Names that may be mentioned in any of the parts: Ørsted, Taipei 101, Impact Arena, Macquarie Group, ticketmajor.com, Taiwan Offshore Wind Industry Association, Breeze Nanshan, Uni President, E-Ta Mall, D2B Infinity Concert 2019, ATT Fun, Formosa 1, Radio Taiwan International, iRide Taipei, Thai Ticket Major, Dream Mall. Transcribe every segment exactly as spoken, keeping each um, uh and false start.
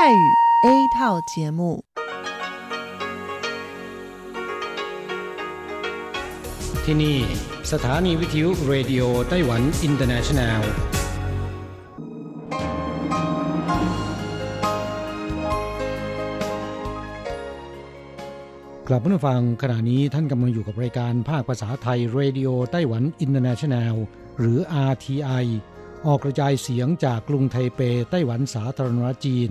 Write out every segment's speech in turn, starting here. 泰语 A 套节目。ที่นี่สถานีวิทยุ Radio Taiwan Internationalกลับมาฟังขณะนี้ท่านกำลังอยู่กับรายการภาคภาษาไทย Radio Taiwan International หรือ อาร์ ที ไอ ออกกระจายเสียงจากกรุงไทเปไต้หวันสาธารณรัฐจีน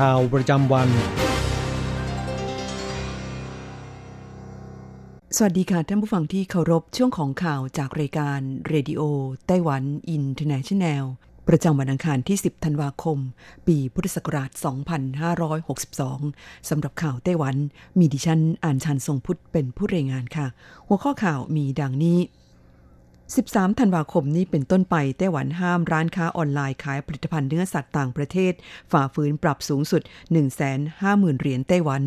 ข่าวประจำวันสวัสดีค่ะท่านผู้ฟังที่เคารพช่วงของข่าวจากรายการ Radio Taiwan International ประจำวันอังคารที่สิบธันวาคมปีพุทธศักราชสองพันห้าร้อยหกสิบสองสำหรับข่าวไต้หวันมีดิฉันอ่านชันทรงพุทธเป็นผู้รายงานค่ะหัวข้อข่าวมีดังนี้สิบสามธันวาคมนี้เป็นต้นไปไต้หวันห้ามร้านค้าออนไลน์ขายผลิตภัณฑ์เนื้อสัตว์ต่างประเทศฝ่าฝืนปรับสูงสุด หนึ่งแสนห้าหมื่น เหรียญไต้หวัน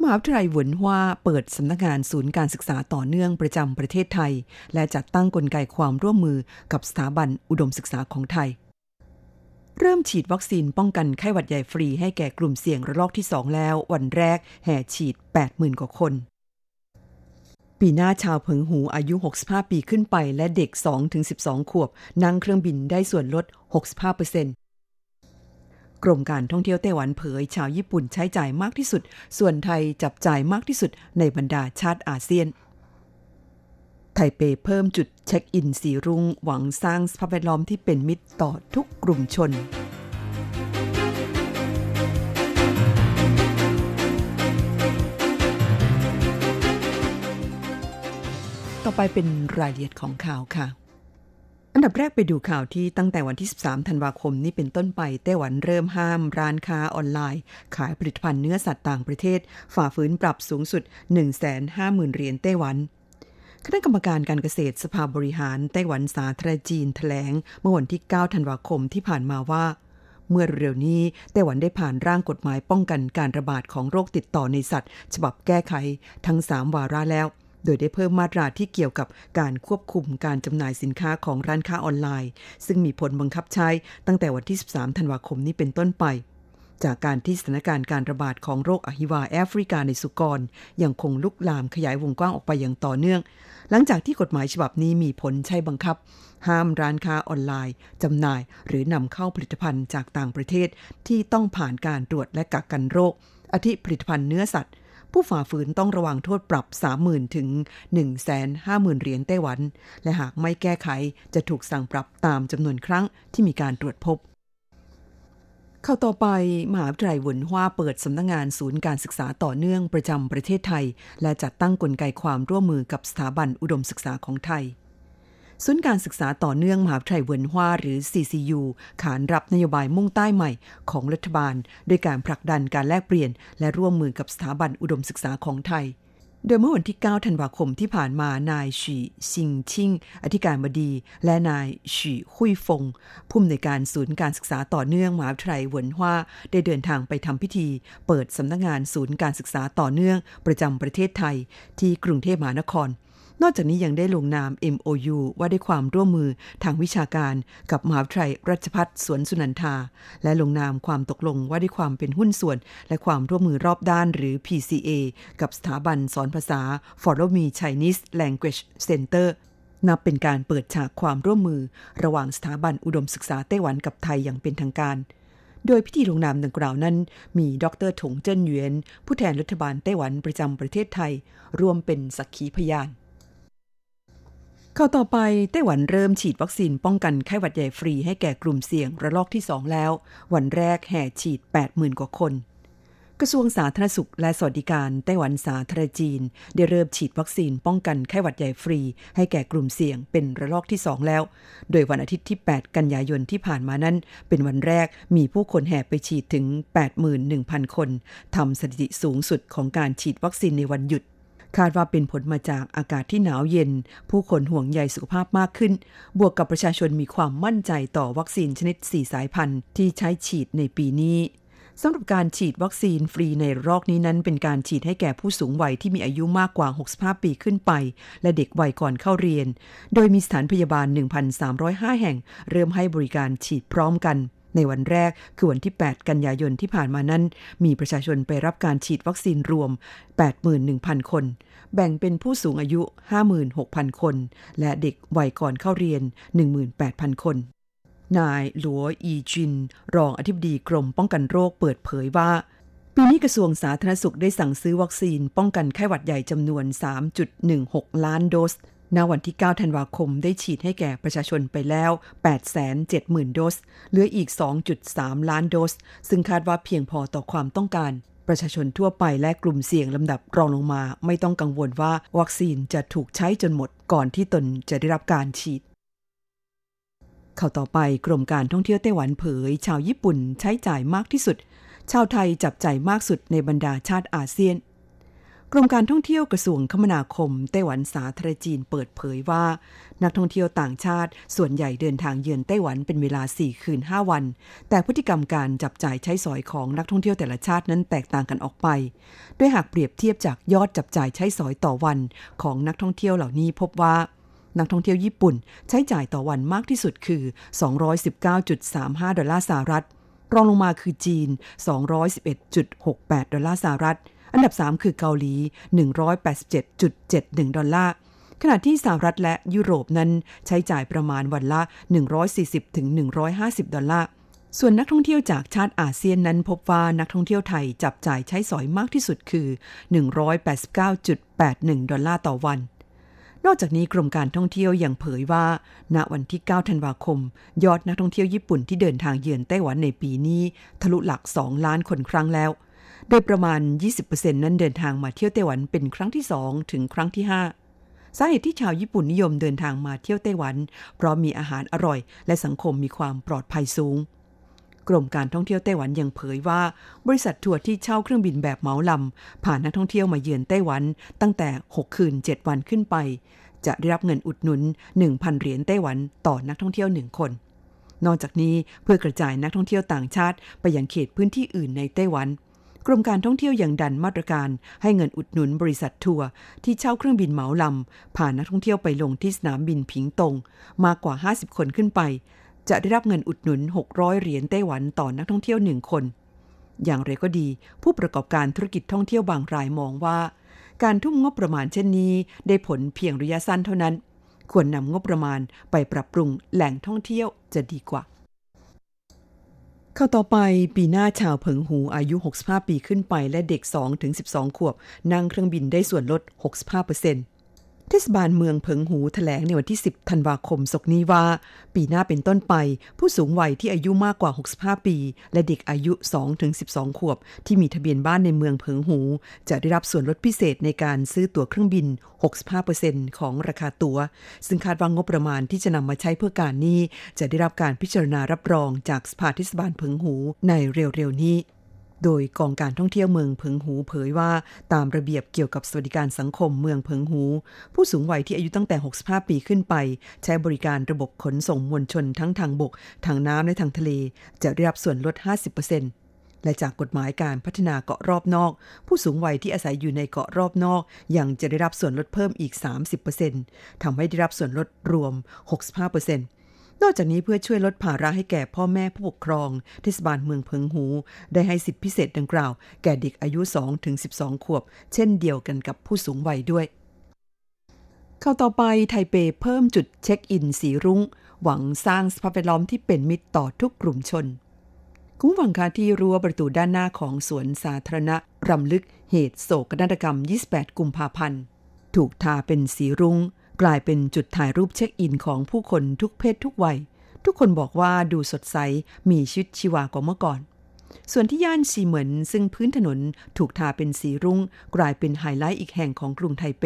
มหาวิทยาลัยหวนฮวาเปิดสำนักงานศูนย์การศึกษาต่อเนื่องประจำประเทศไทยและจัดตั้งกลไกความร่วมมือกับสถาบันอุดมศึกษาของไทยเริ่มฉีดวัคซีนป้องกันไข้หวัดใหญ่ฟรีให้แก่กลุ่มเสี่ยงระลอกที่สองแล้ววันแรกแห่ฉีด แปดหมื่น กว่าคนปีหน้าชาวเพิงหูอายุหกสิบห้าปีขึ้นไปและเด็ก สองถึงสิบสอง ขวบนั่งเครื่องบินได้ส่วนลด หกสิบห้าเปอร์เซ็นต์กรมการท่องเที่ยวไต้หวันเผยชาวญี่ปุ่นใช้จ่ายมากที่สุดส่วนไทยจับจ่ายมากที่สุดในบรรดาชาติอาเซียนไทเปเพิ่มจุดเช็คอินสีรุ้งหวังสร้างสภาพแวดล้อมที่เป็นมิตรต่อทุกกลุ่มชนต่อไปเป็นรายละเอียดของข่าวค่ะอันดับแรกไปดูข่าวที่ตั้งแต่วันที่สิบสามธันวาคมนี้เป็นต้นไปไต้หวันเริ่มห้ามร้านค้าออนไลน์ขายผลิตภัณฑ์เนื้อสัตว์ต่างประเทศฝ่าฝืนปรับสูงสุด หนึ่งแสนห้าหมื่น เหรียญไต้หวันคณะกรรมการการเกษตรสภาบริหารไต้หวันสาธารณรัฐจีนแถลงเมื่อวันที่เก้าธันวาคมที่ผ่านมาว่าเมื่อเร็วนี้ไต้หวันได้ผ่านร่างกฎหมายป้องกันการระบาดของโรคติดต่อในสัตว์ฉบับแก้ไขทั้งสามวาระแล้วโดยได้เพิ่มมาตราที่เกี่ยวกับการควบคุมการจำหน่ายสินค้าของร้านค้าออนไลน์ซึ่งมีผลบังคับใช้ตั้งแต่วันที่สิบสามธันวาคมนี้เป็นต้นไปจากการที่สถานการณ์การระบาดของโรคอหิวาแอฟริกาในสุกรยังคงลุกลามขยายวงกว้างออกไปอย่างต่อเนื่องหลังจากที่กฎหมายฉบับนี้มีผลใช้บังคับห้ามร้านค้าออนไลน์จำหน่ายหรือนำเข้าผลิตภัณฑ์จากต่างประเทศที่ต้องผ่านการตรวจและกักกันโรคอาทิผลิตภัณฑ์เนื้อสัตว์ผู้ฝ่าฝืนต้องระวังโทษปรับ สามหมื่น ถึง หนึ่งแสนห้าหมื่น เหรียญไต้หวันและหากไม่แก้ไขจะถูกสั่งปรับตามจำนวนครั้งที่มีการตรวจพบเข้าต่อไปมหาวิทยาลัยหวนฮวาเปิดสำนักงานศูนย์การศึกษาต่อเนื่องประจำประเทศไทยและจัดตั้งกลไกความร่วมมือกับสถาบันอุดมศึกษาของไทยศูนย์การศึกษาต่อเนื่องมหาวิทยาลัยเวินฮวาหรือ ซี ซี ยู ขานรับนโยบายมุ่งใต้ใหม่ของรัฐบาลด้วยการผลักดันการแลกเปลี่ยนและร่วมมือกับสถาบันอุดมศึกษาของไทยโดยเมื่อวันที่เก้าธันวาคมที่ผ่านมานายฉี่ซิงชิงอธิการบดีและนายฉี่คุยฟงผู้อำนวยการศูนย์การศึกษาต่อเนื่องมหาวิทยาลัยเวินฮวาได้เดินทางไปทำพิธีเปิดสำนักงานศูนย์การศึกษาต่อเนื่องประจำประเทศไทยที่กรุงเทพมหานครนอกจากนี้ยังได้ลงนาม เอ็ม โอ ยู ว่าด้วยความร่วมมือทางวิชาการกับมหาวิทยาลัยราชภัฏสวนสุนันทาและลงนามความตกลงว่าด้วยความเป็นหุ้นส่วนและความร่วมมือรอบด้านหรือ พี ซี เอ กับสถาบันสอนภาษา Follow Me Chinese Language Center นับเป็นการเปิดฉากความร่วมมือระหว่างสถาบันอุดมศึกษาไต้หวันกับไทยอย่างเป็นทางการโดยพิธีลงนามดังกล่าวนั้นมีดร.ถงเจิ้นหยวนผู้แทนรัฐบาลไต้หวันประจำประเทศไทยร่วมเป็นสักขีพยานข่าวต่อไปไต้หวันเริ่มฉีดวัคซีนป้องกันไข้หวัดใหญ่ฟรีให้แก่กลุ่มเสี่ยงระลอกที่สองแล้ววันแรกแห่ฉีด แปดหมื่น กว่าคน กระทรวงสาธารณสุขและสวัสดิการไต้หวันสาธารณจีนได้เริ่มฉีดวัคซีนป้องกันไข้หวัดใหญ่ฟรีให้แก่กลุ่มเสี่ยงเป็นระลอกที่สองแล้วโดยวันอาทิตย์ที่แปดกันยายนที่ผ่านมานั้นเป็นวันแรกมีผู้คนแห่ไปฉีดถึง แปดหมื่นหนึ่งพัน คนทำสถิติสูงสุดของการฉีดวัคซีนในวันหยุดคาดว่าเป็นผลมาจากอากาศที่หนาวเย็นผู้คนห่วงใยสุขภาพมากขึ้นบวกกับประชาชนมีความมั่นใจต่อวัคซีนชนิดสี่สายพันธุ์ที่ใช้ฉีดในปีนี้สำหรับการฉีดวัคซีนฟรีในรอบนี้นั้นเป็นการฉีดให้แก่ผู้สูงวัยที่มีอายุมากกว่าหกสิบห้าปีขึ้นไปและเด็กวัยก่อนเข้าเรียนโดยมีสถานพยาบาล หนึ่งพันสามร้อยห้า แห่งเริ่มให้บริการฉีดพร้อมกันในวันแรกคือวันที่แปดกันยายนที่ผ่านมานั้นมีประชาชนไปรับการฉีดวัคซีนรวม แปดหมื่นหนึ่งพัน คนแบ่งเป็นผู้สูงอายุ ห้าหมื่นหกพัน คนและเด็กวัยก่อนเข้าเรียน หนึ่งหมื่นแปดพัน คนนายหลัวอีจินรองอธิบดีกรมป้องกันโรคเปิดเผยว่าปีนี้กระทรวงสาธารณสุขได้สั่งซื้อวัคซีนป้องกันไข้หวัดใหญ่จำนวน สามจุดหนึ่งหกล้านโดสณวันที่เก้าธันวาคมได้ฉีดให้แก่ประชาชนไปแล้ว แปดแสนเจ็ดหมื่นโดสเหลืออีก สองจุดสามล้านโดสซึ่งคาดว่าเพียงพอต่อความต้องการประชาชนทั่วไปและกลุ่มเสี่ยงลำดับรองลงมาไม่ต้องกังวลว่าวัคซีนจะถูกใช้จนหมดก่อนที่ตนจะได้รับการฉีดข่าวต่อไปกรมการท่องเที่ยวไต้หวันเผยชาวญี่ปุ่นใช้จ่ายมากที่สุดชาวไทยจับจ่ายมากสุดในบรรดาชาติอาเซียนกรมการท่องเที่ยวกระทรวงคมนาคมไต้หวันสาธารณจีนเปิดเผยว่านักท่องเที่ยวต่างชาติส่วนใหญ่เดินทางเยือนไต้หวันเป็นเวลาสี่คืนห้าวันแต่พฤติกรรมการจับจ่ายใช้สอยของนักท่องเที่ยวแต่ละชาตินั้นแตกต่างกันออกไปด้วยหากเปรียบเทียบจากยอดจับจ่ายใช้สอยต่อวันของนักท่องเที่ยวเหล่านี้พบว่านักท่องเที่ยวญี่ปุ่นใช้จ่ายต่อวันมากที่สุดคือ สองร้อยสิบเก้าจุดสามห้าดอลลาร์สหรัฐรองลงมาคือจีน สองร้อยสิบเอ็ดจุดหกแปดดอลลาร์สหรัฐอันดับสามคือเกาหลี หนึ่งร้อยแปดสิบเจ็ดจุดเจ็ดหนึ่งดอลลาร์ขณะที่สหรัฐและยุโรปนั้นใช้จ่ายประมาณวันละ หนึ่งร้อยสี่สิบถึงหนึ่งร้อยห้าสิบดอลลาร์ส่วนนักท่องเที่ยวจากชาติอาเซียนนั้นพบว่านักท่องเที่ยวไทยจับจ่ายใช้สอยมากที่สุดคือ หนึ่งร้อยแปดสิบเก้าจุดแปดหนึ่งดอลลาร์ต่อวันนอกจากนี้กรมการท่องเที่ยวยังเผยว่าณวันที่เก้าธันวาคมยอดนักท่องเที่ยวญี่ปุ่นที่เดินทางเยือนไต้หวันในปีนี้ทะลุหลักสองล้านคนครั้งแล้วโดยประมาณ ยี่สิบเปอร์เซ็นต์ นั้นเดินทางมาเที่ยวไต้หวันเป็นครั้งที่สองถึงครั้งที่ห้าสาเหตุที่ชาวญี่ปุ่นนิยมเดินทางมาเที่ยวไต้หวันเพราะมีอาหารอร่อยและสังคมมีความปลอดภัยสูงกรมการท่องเที่ยวไต้หวันยังเผยว่าบริษัททัวร์ที่เช่าเครื่องบินแบบเหมาลำผ่านนักท่องเที่ยวมาเยือนไต้หวันตั้งแต่หกคืนเจ็ดวันขึ้นไปจะได้รับเงินอุดหนุน หนึ่งพันเหรียญไต้หวันต่อนักท่องเที่ยวหนึ่งคนนอกจากนี้เพื่อกระจายนักท่องเที่ยวต่างชาติไปยังเขตพื้นที่อื่นในไต้หวันกรมการท่องเที่ยวยังดันมาตรการให้เงินอุดหนุนบริษัททัวร์ที่เช่าเครื่องบินเหมาลำผ่านนักท่องเที่ยวไปลงที่สนามบินผิงตงมากกว่าห้าสิบคนขึ้นไปจะได้รับเงินอุดหนุนหกร้อยเหรียญไต้หวันต่อนักท่องเที่ยวหนึ่งคนอย่างไรก็ดีผู้ประกอบการธุรกิจท่องเที่ยวบางรายมองว่าการทุ่มงบประมาณเช่นนี้ได้ผลเพียงระยะสั้นเท่านั้นควรนำงบประมาณไปปรับปรุงแหล่งท่องเที่ยวจะดีกว่าข่าวต่อไปปีหน้าชาวเผิงหูอายุหกสิบห้าปีขึ้นไปและเด็ก สองถึงสิบสองขวบนั่งเครื่องบินได้ส่วนลด หกสิบห้าเปอร์เซ็นต์เทศบาลเมืองเผิงหูแถลงในวันที่สิบธันวาคมศกนี้ว่าปีหน้าเป็นต้นไปผู้สูงวัยที่อายุมากกว่าหกสิบห้าปีและเด็กอายุ สองถึงสิบสองขวบที่มีทะเบียนบ้านในเมืองเผิงหูจะได้รับส่วนลดพิเศษในการซื้อตั๋วเครื่องบิน หกสิบห้าเปอร์เซ็นต์ ของราคาตั๋วซึ่งคาดว่างบประมาณที่จะนำมาใช้เพื่อการนี้จะได้รับการพิจารณารับรองจากสภาเทศบาลเผิงหูในเร็วๆนี้โดยกองการท่องเที่ยวเมืองเผิงหูเผยว่าตามระเบียบเกี่ยวกับสวัสดิการสังคมเมืองเผิงหูผู้สูงวัยที่อายุตั้งแต่หกสิบห้าปีขึ้นไปใช้บริการระบบขนส่งมวลชนทั้งทางบกทางน้ำและทางทะเลจะได้รับส่วนลด ห้าสิบเปอร์เซ็นต์ และจากกฎหมายการพัฒนาเกาะรอบนอกผู้สูงวัยที่อาศัยอยู่ในเกาะรอบนอกยังจะได้รับส่วนลดเพิ่มอีก สามสิบเปอร์เซ็นต์ ทำให้ได้รับส่วนลดรวม หกสิบห้าเปอร์เซ็นต์นอกจากนี้เพื่อช่วยลดภาระให้แก่พ่อแม่ผู้ปกครองเทศบาลเมืองเผิงหูได้ให้สิทธิพิเศษดังกล่าวแก่เด็กอายุ สองถึงสิบสองขวบเช่นเดียวกันกับผู้สูงวัยด้วยข่าวต่อไปไทเปเพิ่มจุดเช็คอินสีรุ้งหวังสร้างสภาพแวดล้อมที่เป็นมิตรต่อทุกกลุ่มชนคุณผู้ฟังคะที่รั้วประตูด้านหน้าของสวนสาธารณะรำลึกเหตุโศกนาฏกรรมยี่สิบแปดกุมภาพันธ์ถูกทาเป็นสีรุ้งกลายเป็นจุดถ่ายรูปเช็คอินของผู้คนทุกเพศทุกวัยทุกคนบอกว่าดูสดใสมีชีวิตชีวากว่าเมื่อก่อน ส่วนที่ย่านซีเหมินซึ่งพื้นถนนถูกทาเป็นสีรุ้งกลายเป็นไฮไลท์อีกแห่งของกรุงไทเป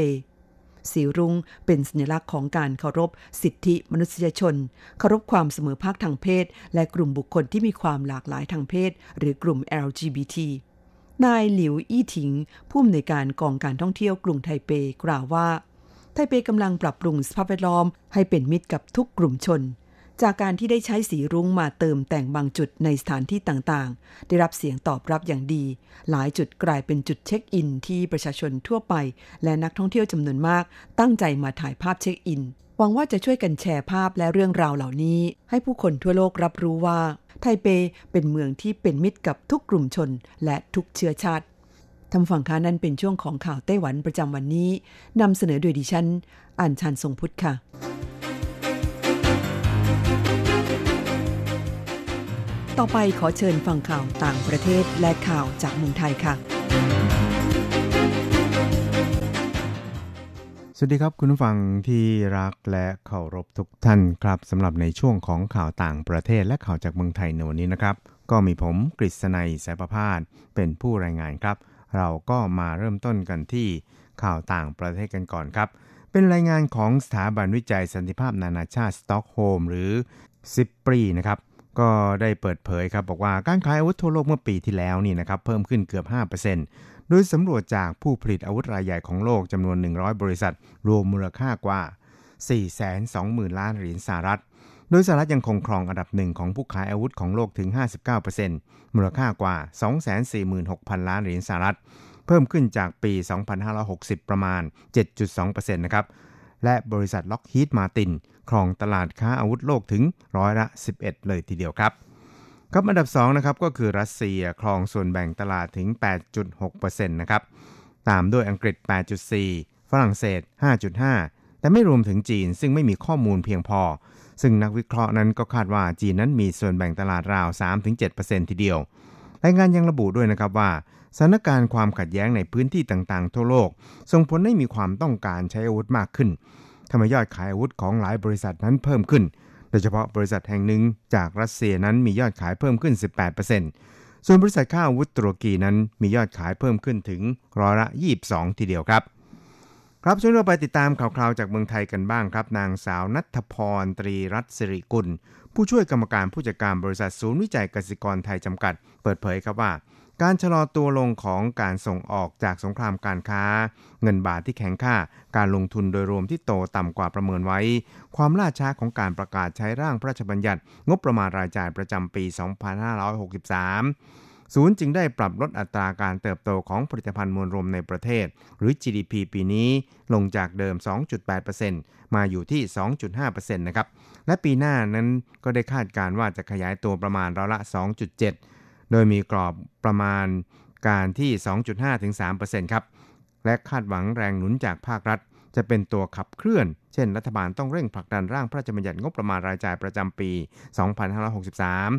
สีรุ้งเป็นสัญลักษณ์ของการเคารพสิทธิมนุษยชนเคารพความเสมอภาคทางเพศและกลุ่มบุคคลที่มีความหลากหลายทางเพศหรือกลุ่ม แอล จี บี ที นายหลิวอี้ถิงผู้อำนวยการกองการท่องเที่ยวกรุงไทเปกล่าวว่าไทเปกำลังปรับปรุงสภาพแวดล้อมให้เป็นมิตรกับทุกกลุ่มชนจากการที่ได้ใช้สีรุ้งมาเติมแต่งบางจุดในสถานที่ต่างๆได้รับเสียงตอบรับอย่างดีหลายจุดกลายเป็นจุดเช็คอินที่ประชาชนทั่วไปและนักท่องเที่ยวจำนวนมากตั้งใจมาถ่ายภาพเช็คอินหวังว่าจะช่วยกันแชร์ภาพและเรื่องราวเหล่านี้ให้ผู้คนทั่วโลกรับรู้ว่าไทเปเป็นเมืองที่เป็นมิตรกับทุกกลุ่มชนและทุกเชื้อชาติทำฝั่งค้านั่นเป็นช่วงของข่าวไต้หวันประจำวันนี้นำเสนอโดยดิฉันอัญชันทรงพุทธค่ะต่อไปขอเชิญฟังข่าวต่างประเทศและข่าวจากเมืองไทยค่ะสวัสดีครับคุณผู้ฟังที่รักและเคารพทุกท่านครับสำหรับในช่วงของข่าวต่างประเทศและข่าวจากเมืองไทยในวันนี้นะครับก็มีผมกฤษณัยสายประพาสเป็นผู้รายงานครับเราก็มาเริ่มต้นกันที่ข่าวต่างประเทศกันก่อนครับเป็นรายงานของสถาบันวิจัยสันติภาพนานาชาติสต็อกโฮล์มหรือซิปรีนะครับก็ได้เปิดเผยครับบอกว่าการขายอาวุธทั่วโลกเมื่อปีที่แล้วนี่นะครับเพิ่มขึ้นเกือบ ห้าเปอร์เซ็นต์ โดยสำรวจจากผู้ผลิตอาวุธรายใหญ่ของโลกจำนวนหนึ่งร้อยบริษัทรวมมูลค่ากว่า สี่แสนสองหมื่น ล้านเหรียญสหรัฐโดยสหรัฐยังคงครองอันดับหนึ่งของผู้ขายอาวุธของโลกถึง ห้าสิบเก้าเปอร์เซ็นต์ มูลค่ากว่า สองแสนสี่หมื่นหกพัน ล้านเหรียญสหรัฐเพิ่มขึ้นจากปี สองพันห้าร้อยหกสิบ ประมาณ เจ็ดจุดสองเปอร์เซ็นต์ นะครับและบริษัทล็อกฮีดมาร์ตินครองตลาดค้าอาวุธโลกถึงร้อยละสิบเอ็ดเลยทีเดียวครับครับอันดับสองนะครับก็คือรัสเซียครองส่วนแบ่งตลาดถึง แปดจุดหกเปอร์เซ็นต์ นะครับตามด้วยอังกฤษ แปดจุดสี่ ฝรั่งเศส ห้าจุดห้า แต่ไม่รวมถึงจีนซึ่งไม่มีข้อมูลเพียงพอซึ่งนักวิเคราะห์นั้นก็คาดว่าจีนนั้นมีส่วนแบ่งตลาดราว สามถึงเจ็ดเปอร์เซ็นต์ ทีเดียวรายงานยังระบุด้วยนะครับว่าสถานการณ์ความขัดแย้งในพื้นที่ต่างๆทั่วโลกส่งผลให้มีความต้องการใช้อาวุธมากขึ้นทำให้ยอดขายอาวุธของหลายบริษัทนั้นเพิ่มขึ้นโดยเฉพาะบริษัทแห่งหนึ่งจากรัสเซียนั้นมียอดขายเพิ่มขึ้น สิบแปดเปอร์เซ็นต์ ส่วนบริษัทค้าอาวุธตุรกีนั้นมียอดขายเพิ่มขึ้นถึงร้อยละ ยี่สิบสอง ทีเดียวครับครับช่วงต่อไปติดตามข่าวๆจากเมืองไทยกันบ้างครับนางสาวณัฐพรตรีรัตน์สิริกุลผู้ช่วยกรรมการผู้จัดการบริษัทศูนย์วิจัยเกษตรกรไทยจำกัดเปิดเผยครับว่าการชะลอตัวลงของการส่งออกจากสงครามการค้าเงินบาทที่แข็งค่าการลงทุนโดยรวมที่โตต่ำกว่าประเมินไว้ความล่าช้าของการประกาศใช้ร่างพระราชบัญญัติงบประมาณรายจ่ายประจำปี สองพันห้าร้อยหกสิบสาม ศูนย์จึงได้ปรับลดอัตราการเติบโตของผลิตภัณฑ์มวลรวมในประเทศหรือ จี ดี พี ปีนี้ลงจากเดิม สองจุดแปดเปอร์เซ็นต์ มาอยู่ที่ สองจุดห้าเปอร์เซ็นต์ นะครับและปีหน้านั้นก็ได้คาดการณ์ว่าจะขยายตัวประมาณร้อยละ สองจุดเจ็ดโดยมีกรอบประมาณการที่ สองจุดห้า ถึง สามเปอร์เซ็นต์ ครับและคาดหวังแรงหนุนจากภาครัฐจะเป็นตัวขับเคลื่อนเช่นรัฐบาลต้องเร่งผลักดันร่างพระราชบัญญัติงบประมาณรายจ่ายประจำปี สองพันห้าร้อยหกสิบสาม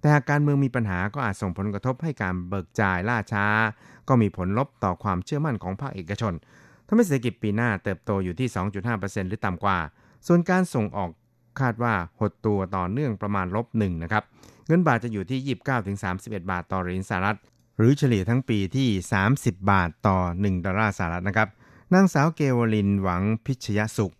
แต่หากการเมืองมีปัญหาก็อาจส่งผลกระทบให้การเบิกจ่ายล่าช้าก็มีผลลบต่อความเชื่อมั่นของภาคเอกชนทำให้เศรษฐกิจปีหน้าเติบโตอยู่ที่ สองจุดห้าเปอร์เซ็นต์ หรือต่ำกว่าส่วนการส่งออกคาดว่าหดตัวต่อเนื่องประมาณ ลบหนึ่ง นะครับเงินบาทจะอยู่ที่ ยี่สิบเก้าถึงสามสิบเอ็ด บาทต่อเหรียญสหรัฐหรือเฉลี่ยทั้งปีที่ สามสิบ บาทต่อหนึ่งดอลลาร์สหรัฐนะครับนางสาวเกวลินหวังพิชยสุข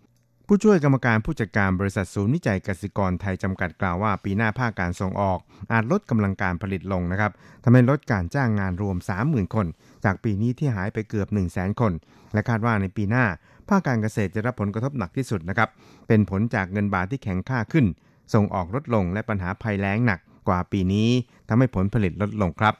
ผู้ช่วยกรรมการผู้จัดการบริษัทศูนย์วิจัยเกษตรกรไทยจำกัดกล่าวว่าปีหน้าภาคการส่งออกอาจลดกำลังการผลิตลงนะครับทำให้ลดการจ้างงานรวม สามหมื่น คนจากปีนี้ที่หายไปเกือบ หนึ่งแสน คนและคาดว่าในปีหน้าภาคการเกษตรจะรับผลกระทบหนักที่สุดนะครับเป็นผลจากเงินบาทที่แข็งค่าขึ้นส่งออกลดลงและปัญหาภัยแล้งหนักกว่าปีนี้ทำให้ผลผลิตลดลงครับ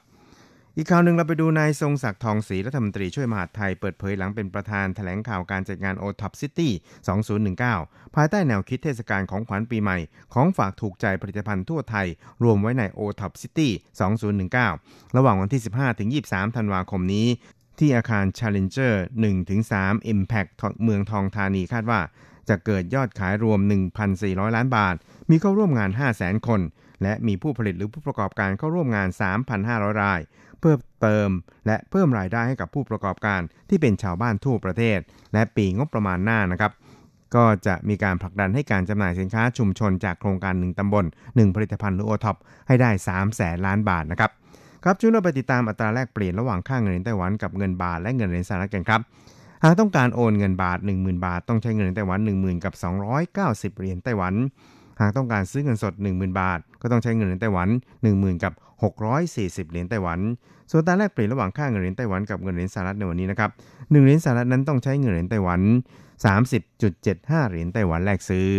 อีกข่าวหนึ่งเราไปดูนายทรงศักดิ์ทองศรีรัฐมนตรีช่วยมหาดไทยเปิดเผยหลังเป็นประธานแถลงข่าวการจัดงาน โอ ท็อป City สองพันสิบเก้าภายใต้แนวคิดเทศกาลของขวัญปีใหม่ของฝากถูกใจผลิตภัณฑ์ทั่วไทยรวมไว้ใน โอ ท็อป City สองพันสิบเก้าระหว่างวันที่ สิบห้าถึงยี่สิบสาม ธันวาคมนี้ที่อาคาร Challenger หนึ่งถึงสาม Impact เมืองทองธานีคาดว่าจะเกิดยอดขายรวม หนึ่งพันสี่ร้อย ล้านบาทมีเข้าร่วมงาน ห้าแสน คนและมีผู้ผลิตหรือผู้ประกอบการเข้าร่วมงาน สามพันห้าร้อย รายเพิ่มเติมและเพิ่มรายได้ให้กับผู้ประกอบการที่เป็นชาวบ้านทั่วประเทศและปีงบประมาณหน้านะครับก็จะมีการผลักดันให้การจำหน่ายสินค้าชุมชนจากโครงการหนึ่งตำบลหนึ่งผลิตภัณฑ์หรือ โอ ท็อป ให้ได้ สามแสน ล้านบาทนะครับ ครับช่วยเราไปติดตามอัตราแลกเปลี่ยนระหว่างค่าเงินไต้หวันกับเงินบาทและเงินเหรียญสหรัฐกันครับหากต้องการโอนเงินบาท หนึ่งหมื่น บาทต้องใช้เงินไต้หวัน หนึ่งหมื่น กับสองร้อยเก้าสิบเหรียญไต้หวันหากต้องการซื้อเงินสด หนึ่งหมื่น บาทก็ต้องใช้เงินเหรียญไต้หวัน หนึ่งหมื่น กับหกร้อยสี่สิบเหรียญไต้หวันส่วนอัตราแลกเปลี่ยนระหว่างค่าเงินเหรียญไต้หวันกับเงินเหรียญสหรัฐในวันนี้นะครับหนึ่งเหรียญสหรัฐนั้นต้องใช้เงินเหรียญไต้หวัน สามสิบจุดเจ็ดห้า เหรียญไต้หวันแลกซื้อ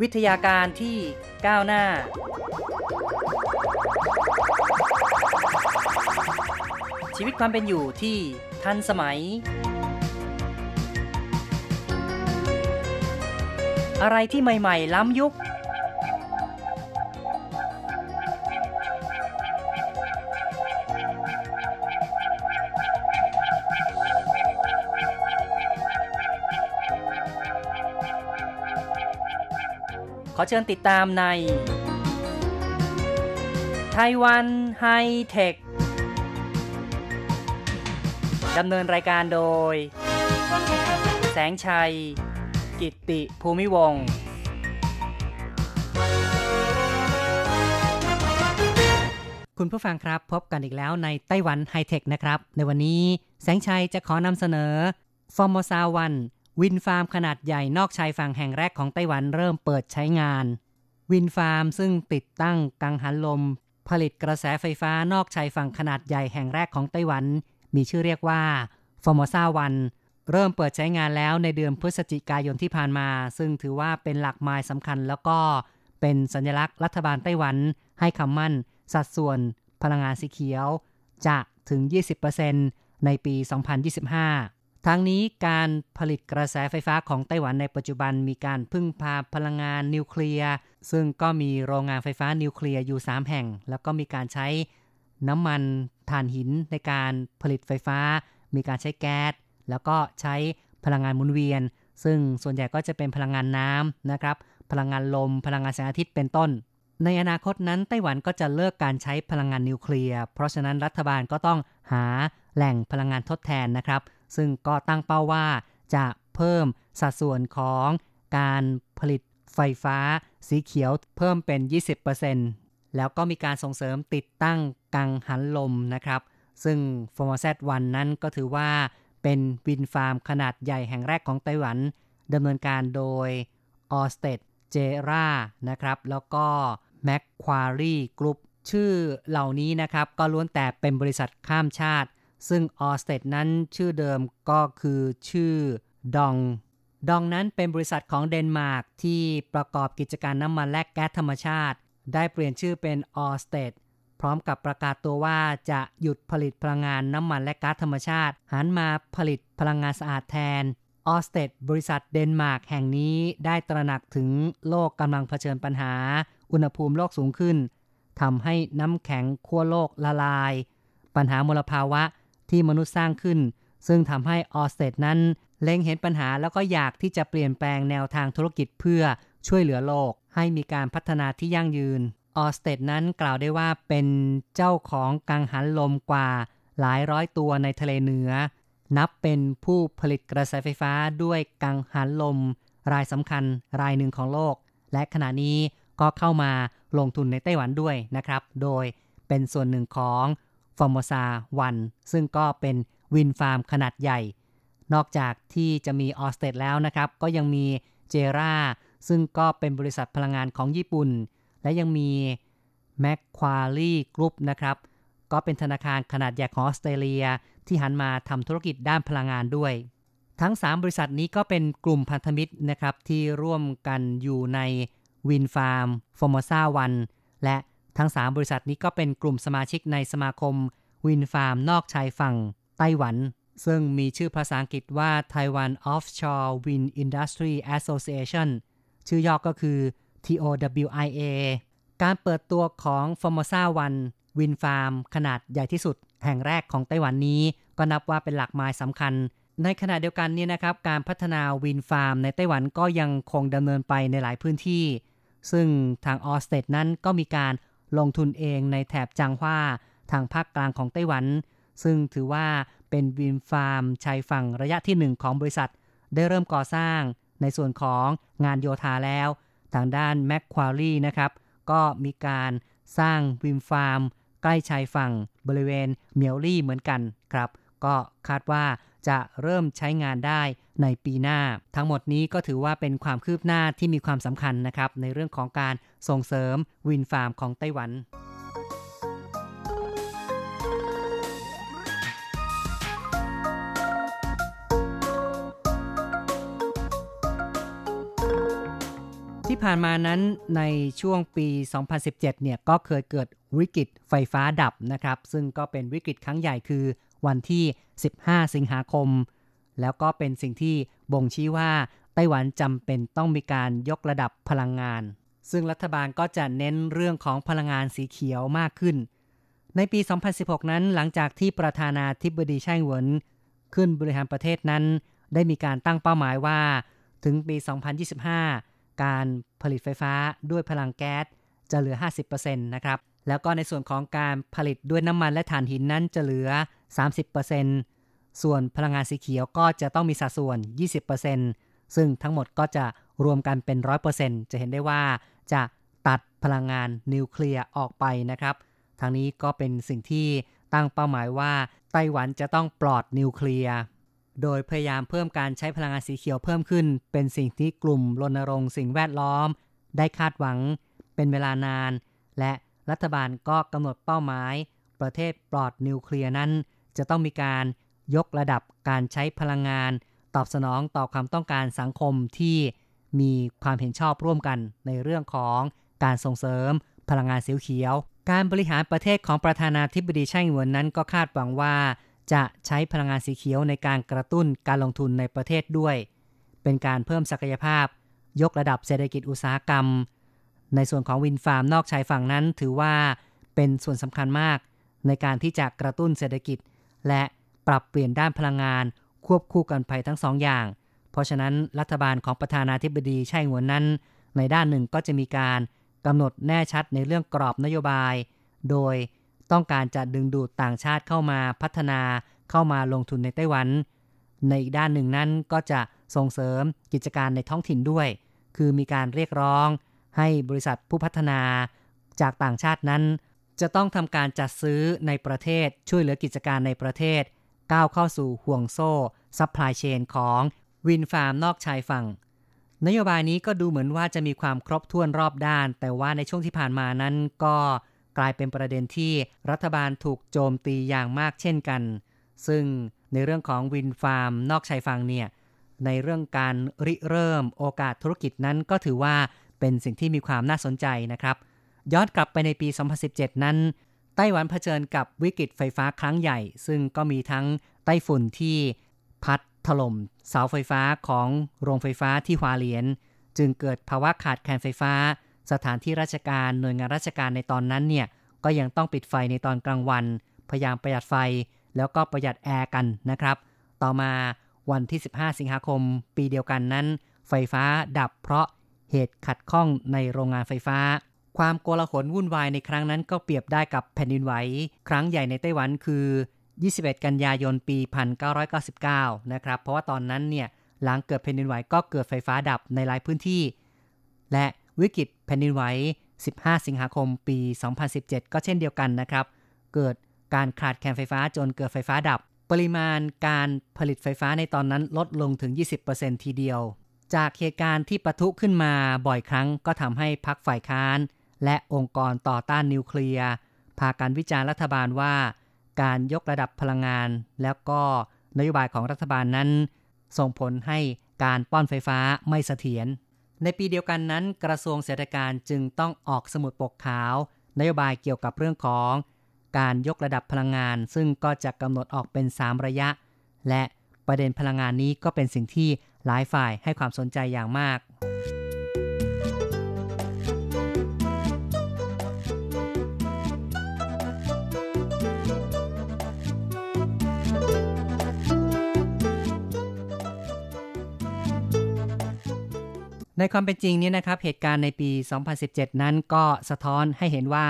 วิทยาการที่ก้าวหน้าชีวิตความเป็นอยู่ที่ทันสมัยอะไรที่ใหม่ๆล้ำยุคขอเชิญติดตามในไต้หวันไฮเทคดำเนินรายการโดยแสงชัยกิตติภูมิวงศ์คุณผู้ฟังครับพบกันอีกแล้วในไต้หวันไฮเทคนะครับในวันนี้แสงชัยจะขอนำเสนอ Formosa วันวินฟาร์มขนาดใหญ่นอกชายฝั่งแห่งแรกของไต้หวันเริ่มเปิดใช้งานวินฟาร์มซึ่งติดตั้งกังหันลมผลิตกระแสไฟฟ้านอกชายฝั่งขนาดใหญ่แห่งแรกของไต้หวันมีชื่อเรียกว่า Formosa วันเริ่มเปิดใช้งานแล้วในเดือนพฤศจิกายนที่ผ่านมาซึ่งถือว่าเป็นหลักไม้สำคัญแล้วก็เป็นสัญลักษณ์รัฐบาลไต้หวันให้คำมั่นสัดส่วนพลังงานสีเขียวจะถึง ยี่สิบเปอร์เซ็นต์ ในปีสองพันยี่สิบห้าทั้งนี้การผลิตกระแสไฟฟ้าของไต้หวันในปัจจุบันมีการพึ่งพาพลังงานนิวเคลียร์ซึ่งก็มีโรงงานไฟฟ้านิวเคลียร์อยู่สามแห่งแล้วก็มีการใช้น้ำมันถ่านหินในการผลิตไฟฟ้ามีการใช้แก๊สแล้วก็ใช้พลังงานหมุนเวียนซึ่งส่วนใหญ่ก็จะเป็นพลังงานน้ำนะครับพลังงานลมพลังงานแสงอาทิตย์เป็นต้นในอนาคตนั้นไต้หวันก็จะเลิกการใช้พลังงานนิวเคลียร์เพราะฉะนั้นรัฐบาลก็ต้องหาแหล่งพลังงานทดแทนนะครับซึ่งก็ตั้งเป้าว่าจะเพิ่มสัดส่วนของการผลิตไฟฟ้าสีเขียวเพิ่มเป็น ยี่สิบเปอร์เซ็นต์ แล้วก็มีการส่งเสริมติดตั้งกังหันลมนะครับซึ่ง Formosa วันนั้นก็ถือว่าเป็นวินฟาร์มขนาดใหญ่แห่งแรกของไต้หวันดำเนินการโดย Ørsted เจรานะครับแล้วก็ Macquarie Group ชื่อเหล่านี้นะครับก็ล้วนแต่เป็นบริษัทข้ามชาติซึ่ง Ørsted นั้นชื่อเดิมก็คือชื่อดองดองนั้นเป็นบริษัทของเดนมาร์กที่ประกอบกิจการน้ำมันและแก๊สธรรมชาติได้เปลี่ยนชื่อเป็น Ørsted พร้อมกับประกาศตัวว่าจะหยุดผลิตพลังงานน้ำมันและก๊าซธรรมชาติหันมาผลิตพลังงานสะอาดแทน Ørsted บริษัทเดนมาร์กแห่งนี้ได้ตระหนักถึงโลกกำลังเผชิญปัญหาอุณหภูมิโลกสูงขึ้นทำให้น้ำแข็งขั้วโลกละลายปัญหามลภาวะที่มนุษย์สร้างขึ้นซึ่งทำให้Ørstedนั้นเล็งเห็นปัญหาแล้วก็อยากที่จะเปลี่ยนแปลงแนวทางธุรกิจเพื่อช่วยเหลือโลกให้มีการพัฒนาที่ยั่งยืนØrstedนั้นกล่าวได้ว่าเป็นเจ้าของกังหันลมกว่าหลายร้อยตัวในทะเลเหนือนับเป็นผู้ผลิตกระแสไฟฟ้าด้วยกังหันลมรายสำคัญรายหนึ่งของโลกและขณะนี้ก็เข้ามาลงทุนในไต้หวันด้วยนะครับโดยเป็นส่วนหนึ่งของFormosa วันซึ่งก็เป็นวินฟาร์มขนาดใหญ่นอกจากที่จะมีØrstedแล้วนะครับก็ยังมีเจราซึ่งก็เป็นบริษัทพลังงานของญี่ปุ่นและยังมี Macquarie Group นะครับก็เป็นธนาคารขนาดใหญ่ของออสเตรเลียที่หันมาทำธุรกิจด้านพลังงานด้วยทั้งสามบริษัทนี้ก็เป็นกลุ่มพันธมิตรนะครับที่ร่วมกันอยู่ในวินฟาร์ม Formosa วันและทั้งสามบริษัทนี้ก็เป็นกลุ่มสมาชิกในสมาคมวินฟาร์มนอกชายฝั่งไต้หวันซึ่งมีชื่อภาษาอังกฤษว่า Taiwan Offshore Wind Industry Association ชื่อย่อ ก, ก็คือ ที โอ ดับเบิลยู ไอ เอ การเปิดตัวของ Formosa วันวินฟาร์มขนาดใหญ่ที่สุดแห่งแรกของไต้หวันนี้ก็นับว่าเป็นหลักไม้สำคัญในขณะเดียวกันนี้นะครับการพัฒนาวินฟาร์มในไต้หวันก็ยังคงดำเนินไปในหลายพื้นที่ซึ่งทาง Ørsted นั้นก็มีการลงทุนเองในแถบจางฮวาทางภาคกลางของไต้หวันซึ่งถือว่าเป็นวินฟาร์มชายฝั่งระยะที่หนึ่งของบริษัท ได้เริ่มก่อสร้างในส่วนของงานโยธาแล้วทางด้าน Macquarie นะครับก็มีการสร้างวิมฟาร์มใกล้ชายฝั่งบริเวณเมียวลี่เหมือนกันครับก็คาดว่าจะเริ่มใช้งานได้ในปีหน้าทั้งหมดนี้ก็ถือว่าเป็นความคืบหน้าที่มีความสำคัญนะครับในเรื่องของการส่งเสริมวินฟาร์มของไต้หวันที่ผ่านมานั้นในช่วงปีสองพันสิบเจ็ดเนี่ยก็เคยเกิดวิกฤตไฟฟ้าดับนะครับซึ่งก็เป็นวิกฤตครั้งใหญ่คือวันที่สิบห้าสิงหาคมแล้วก็เป็นสิ่งที่บ่งชี้ว่าไต้หวันจำเป็นต้องมีการยกระดับพลังงานซึ่งรัฐบาลก็จะเน้นเรื่องของพลังงานสีเขียวมากขึ้นในปีสองพันสิบหกนั้นหลังจากที่ประธานาธิบดีไช่เหวินขึ้นบริหารประเทศนั้นได้มีการตั้งเป้าหมายว่าถึงปีสองพันยี่สิบห้าการผลิตไฟฟ้าด้วยพลังแก๊สจะเหลือ ห้าสิบเปอร์เซ็นต์ นะครับแล้วก็ในส่วนของการผลิตด้วยน้ำมันและถ่านหินนั้นจะเหลือ สามสิบเปอร์เซ็นต์ ส่วนพลังงานสีเขียวก็จะต้องมีสัดส่วน ยี่สิบเปอร์เซ็นต์ ซึ่งทั้งหมดก็จะรวมกันเป็น หนึ่งร้อยเปอร์เซ็นต์ จะเห็นได้ว่าจะตัดพลังงานนิวเคลียร์ออกไปนะครับทางนี้ก็เป็นสิ่งที่ตั้งเป้าหมายว่าไต้หวันจะต้องปลอดนิวเคลียร์โดยพยายามเพิ่มการใช้พลังงานสีเขียวเพิ่มขึ้นเป็นสิ่งที่กลุ่มรณรงค์สิ่งแวดล้อมได้คาดหวังเป็นเวลานานและรัฐบาลก็กำหนดเป้าหมายประเทศปลอดนิวเคลียร์นั้นจะต้องมีการยกระดับการใช้พลังงานตอบสนองต่อความต้องการสังคมที่มีความเห็นชอบร่วมกันในเรื่องของการส่งเสริมพลังงานสีเขียวการบริหารประเทศของประธานาธิบดีไช่เหวินนั้นก็คาดหวังว่าจะใช้พลังงานสีเขียวในการกระตุ้นการลงทุนในประเทศด้วยเป็นการเพิ่มศักยภาพยกระดับเศรษฐกิจอุตสาหกรรมในส่วนของวินฟาร์มนอกชายฝั่งนั้นถือว่าเป็นส่วนสำคัญมากในการที่จะกระตุ้นเศรษฐกิจและปรับเปลี่ยนด้านพลังงานควบคู่กันไปทั้งสองอย่างเพราะฉะนั้นรัฐบาลของประธานาธิบดีไช่เหวินนั้นในด้านหนึ่งก็จะมีการกำหนดแน่ชัดในเรื่องกรอบนโยบายโดยต้องการจะดึงดูดต่างชาติเข้ามาพัฒนาเข้ามาลงทุนในไต้หวันในอีกด้านหนึ่งนั้นก็จะส่งเสริมกิจการในท้องถิ่นด้วยคือมีการเรียกร้องให้บริษัทผู้พัฒนาจากต่างชาตินั้นจะต้องทำการจัดซื้อในประเทศช่วยเหลือกิจการในประเทศก้าวเข้าสู่ห่วงโซ่ซัพพลายเชนของวินฟาร์มนอกชายฝั่งนโยบายนี้ก็ดูเหมือนว่าจะมีความครบถ้วนรอบด้านแต่ว่าในช่วงที่ผ่านมานั้นก็กลายเป็นประเด็นที่รัฐบาลถูกโจมตีอย่างมากเช่นกันซึ่งในเรื่องของวินฟาร์มนอกชายฝั่งเนี่ยในเรื่องการริเริ่มโอกาสธุรกิจนั้นก็ถือว่าเป็นสิ่งที่มีความน่าสนใจนะครับย้อนกลับไปในปีสองพันสิบเจ็ดนั้นไต้หวันเผชิญกับวิกฤตไฟฟ้าครั้งใหญ่ซึ่งก็มีทั้งไต้ฝุ่นที่พัดถล่มเสาไฟฟ้าของโรงไฟฟ้าที่หวาเหลียนจึงเกิดภาวะขาดแคลนไฟฟ้าสถานที่ราชการหน่วยงานราชการในตอนนั้นเนี่ยก็ยังต้องปิดไฟในตอนกลางวันพยายามประหยัดไฟแล้วก็ประหยัดแอร์กันนะครับต่อมาวันที่สิบห้าสิงหาคมปีเดียวกันนั้นไฟฟ้าดับเพราะเหตุขัดข้องในโรงงานไฟฟ้าความโกลาหลวุ่นวายในครั้งนั้นก็เปรียบได้กับแผ่นดินไหวครั้งใหญ่ในไต้หวันคือยี่สิบเอ็ดกันยายนปีหนึ่งพันเก้าร้อยเก้าสิบเก้านะครับเพราะว่าตอนนั้นเนี่ยหลังเกิดแผ่นดินไหวก็เกิดไฟฟ้าดับในหลายพื้นที่และวิกฤตแผ่นดินไหวสิบห้าสิงหาคมปีสองพันสิบเจ็ดก็เช่นเดียวกันนะครับเกิดการขาดแคลนไฟฟ้าจนเกิดไฟฟ้าดับปริมาณการผลิตไฟฟ้าในตอนนั้นลดลงถึง ยี่สิบเปอร์เซ็นต์ ทีเดียวจากเหตุการณ์ที่ปะทุขึ้นมาบ่อยครั้งก็ทำให้พรรคฝ่ายค้านและองค์กรต่อต้านนิวเคลียร์พากันวิจารณ์รัฐบาลว่าการยกระดับพลังงานแล้วก็นโยบายของรัฐบาลนั้นส่งผลให้การป้อนไฟฟ้าไม่เสถียรในปีเดียวกันนั้นกระทรวงเศรษฐกิจจึงต้องออกสมุดปกขาวนโยบายเกี่ยวกับเรื่องของการยกระดับพลังงานซึ่งก็จะกำหนดออกเป็นสามระยะและประเด็นพลังงานนี้ก็เป็นสิ่งที่หลายฝ่ายให้ความสนใจอย่างมากในความเป็นจริงนี้นะครับเหตุการณ์ในปีสองพันสิบเจ็ดนั้นก็สะท้อนให้เห็นว่า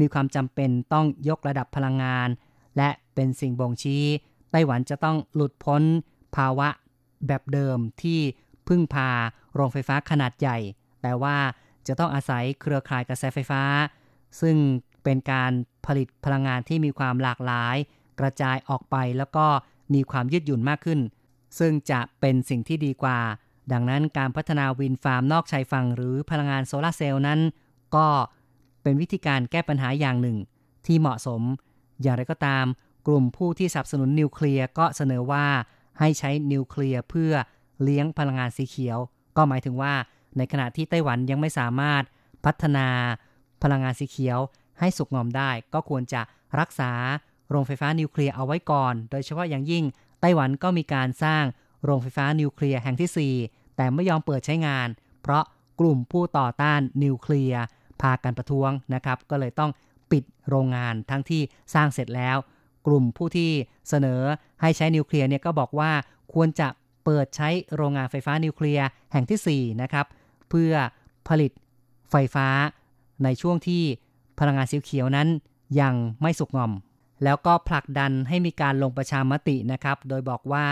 มีความจำเป็นต้องยกระดับพลังงานและเป็นสิ่งบ่งชี้ไต้หวันจะต้องหลุดพ้นภาวะ แบบเดิมที่พึ่งพาโรงไฟฟ้าขนาดใหญ่แต่ว่าจะต้องอาศัยเครือข่ายกระแสไฟฟ้าซึ่งเป็นการผลิตพลังงานที่มีความหลากหลายกระจายออกไปแล้วก็มีความยืดหยุ่นมากขึ้นซึ่งจะเป็นสิ่งที่ดีกว่าดังนั้นการพัฒนาวินฟาร์มนอกชายฝั่งหรือพลังงานโซลาร์เซลล์นั้นก็เป็นวิธีการแก้ปัญหาอย่างหนึ่งที่เหมาะสมอย่างไรก็ตามกลุ่มผู้ที่สนับสนุนนิวเคลียร์ก็เสนอว่าให้ใช้นิวเคลียร์เพื่อเลี้ยงพลังงานสีเขียวก็หมายถึงว่าในขณะที่ไต้หวันยังไม่สามารถพัฒนาพลังงานสีเขียวให้สุกงอมได้ก็ควรจะรักษาโรงไฟฟ้านิวเคลียร์เอาไว้ก่อนโดยเฉพาะอย่างยิ่งไต้หวันก็มีการสร้างโรงไฟฟ้านิวเคลียร์แห่งที่สี่แต่ไม่ยอมเปิดใช้งานเพราะกลุ่มผู้ต่อต้านนิวเคลียร์พากันประท้วงนะครับก็เลยต้องปิดโรงงานทั้งที่สร้างเสร็จแล้วกลุ่มผู้ที่เสนอให้ใช้นิวเคลียร์เนี่ยก็บอกว่าควรจะเปิดใช้โรงงานไฟฟ้านิวเคลียร์แห่งที่สี่นะครับเพื่อผลิตไฟฟ้าในช่วงที่พลังงานสีเขียวนั้นยังไม่สุกงอมแล้วก็ผลักดันให้มีการลงประชามตินะครับโดยบอกว่า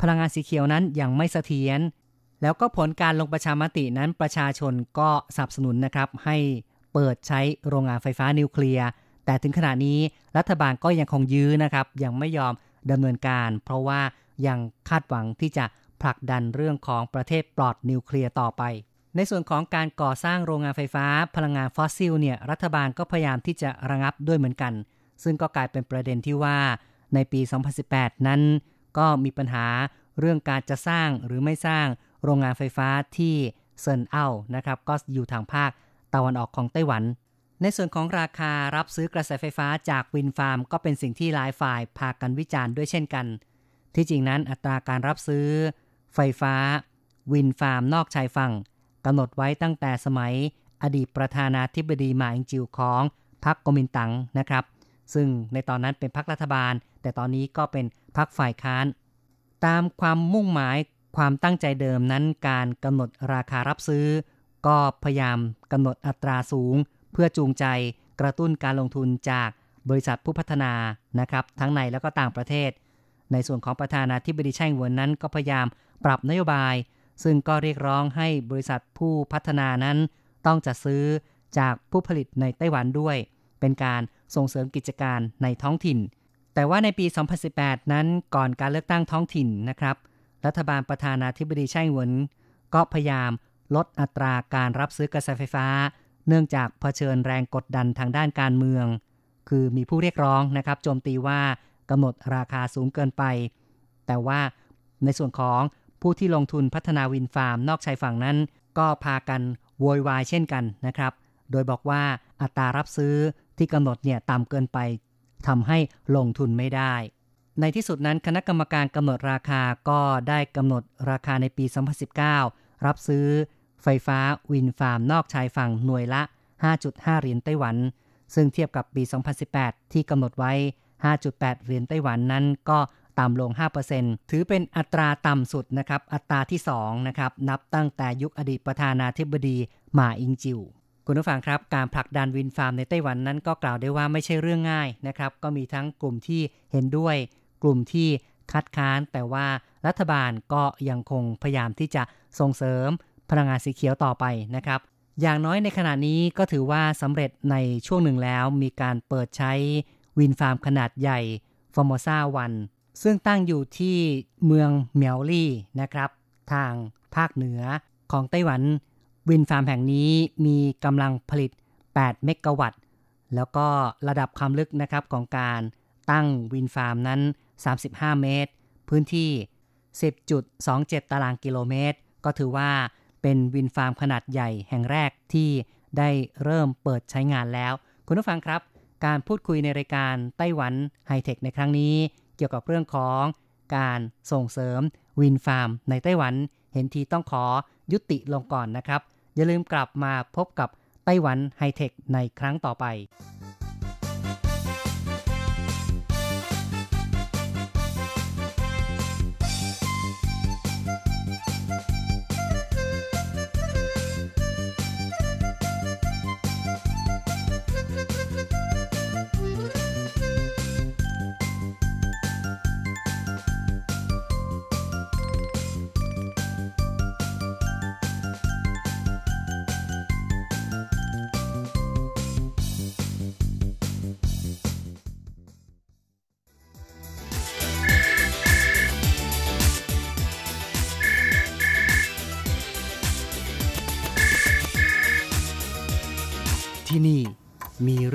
พลังงานสีเขียวนั้นยังไม่เสถียรแล้วก็ผลการลงประชามตินั้นประชาชนก็สนับสนุนนะครับให้เปิดใช้โรงงานไฟฟ้านิวเคลียร์แต่ถึงขณะนี้รัฐบาลก็ยังคงยื้อนะครับยังไม่ยอมดำเนินการเพราะว่ายังคาดหวังที่จะผลักดันเรื่องของประเทศปลอดนิวเคลียร์ต่อไปในส่วนของการก่อสร้างโรงงานไฟฟ้าพลังงานฟอสซิลเนี่ยรัฐบาลก็พยายามที่จะระงับด้วยเหมือนกันซึ่งก็กลายเป็นประเด็นที่ว่าในปีสองพันสิบแปดนั้นก็มีปัญหาเรื่องการจะสร้างหรือไม่สร้างโรงงานไฟฟ้าที่เซินเอ้านะครับก็อยู่ทางภาคตะวันออกของไต้หวันในส่วนของราคารับซื้อกระแสไฟฟ้าจากวินฟาร์มก็เป็นสิ่งที่หลายฝ่ายพากันวิจารณ์ด้วยเช่นกันที่จริงนั้นอัตราการรับซื้อไฟฟ้าวินฟาร์มนอกชายฝั่งกำหนดไว้ตั้งแต่สมัยอดีตประธานาธิบดีหมาอิงจิวของพรรคก๊กมินตั๋งนะครับซึ่งในตอนนั้นเป็นพรรครัฐบาลแต่ตอนนี้ก็เป็นพรรคฝ่ายค้านตามความมุ่งหมายความตั้งใจเดิมนั้นการกำหนดราคารับซื้อก็พยายามกำหนดอัตราสูงเพื่อจูงใจกระตุ้นการลงทุนจากบริษัทผู้พัฒนานะครับทั้งในและก็ต่างประเทศในส่วนของประธานาธิบดีไช่อิงเหวินนั้นก็พยายามปรับนโยบายซึ่งก็เรียกร้องให้บริษัทผู้พัฒนานั้นต้องจัดซื้อจากผู้ผลิตในไต้หวันด้วยเป็นการส่งเสริมกิจการในท้องถิ่นแต่ว่าในปีสองพันสิบแปดนั้นก่อนการเลือกตั้งท้องถิ่นนะครับรัฐบาลประธานาธิบดีไช่อิงเหวินก็พยายามลดอัตราการรับซื้อกระแสไฟฟ้าเนื่องจากเผชิญแรงกดดันทางด้านการเมืองคือมีผู้เรียกร้องนะครับโจมตีว่ากำหนดราคาสูงเกินไปแต่ว่าในส่วนของผู้ที่ลงทุนพัฒนาวินฟาร์มนอกชายฝั่งนั้นก็พากันโวยวายเช่นกันนะครับโดยบอกว่าอัตรารับซื้อที่กำหนดเนี่ยต่ำเกินไปทำให้ลงทุนไม่ได้ในที่สุดนั้นคณะกรรมการกำหนดราคาก็ได้กำหนดราคาในปีสองพันสิบเก้ารับซื้อไฟฟ้าวินฟาร์มนอกชายฝั่งหน่วยละ ห้าจุดห้า เหรียญไต้หวันซึ่งเทียบกับปีสองพันสิบแปดที่กำหนดไว้ ห้าจุดแปด เหรียญไต้หวันนั้นก็ต่ำลง ห้าเปอร์เซ็นต์ ถือเป็นอัตราต่ำสุดนะครับอัตราที่สองนะครับนับตั้งแต่ยุคอดีตประธานาธิบดีหม่าอิงจิวคุณผู้ฟังครับการผลักดันวินฟาร์มในไต้หวันนั้นก็กล่าวได้ว่าไม่ใช่เรื่องง่ายนะครับก็มีทั้งกลุ่มที่เห็นด้วยกลุ่มที่คัดค้านแต่ว่ารัฐบาลก็ยังคงพยายามที่จะส่งเสริมพลังงานสีเขียวต่อไปนะครับอย่างน้อยในขณะนี้ก็ถือว่าสำเร็จในช่วงหนึ่งแล้วมีการเปิดใช้วินฟาร์มขนาดใหญ่ Formosa วัน ซึ่งตั้งอยู่ที่เมืองเหมียวลี่นะครับทางภาคเหนือของไต้หวันวินฟาร์มแห่งนี้มีกำลังผลิตแปดเมกะวัตต์แล้วก็ระดับความลึกนะครับของการตั้งวินฟาร์มนั้นสามสิบห้าเมตรพื้นที่ สิบจุดสองเจ็ด ตารางกิโลเมตรก็ถือว่าเป็นวินฟาร์มขนาดใหญ่แห่งแรกที่ได้เริ่มเปิดใช้งานแล้วคุณผู้ฟังครับการพูดคุยในรายการไต้หวันไฮเทคในครั้งนี้เกี่ยวกับเรื่องของการส่งเสริมวินฟาร์มในไต้หวันเห็นทีต้องขอยุติลงก่อนนะครับอย่าลืมกลับมาพบกับไต้หวันไฮเทคในครั้งต่อไป ที่นี่มีเร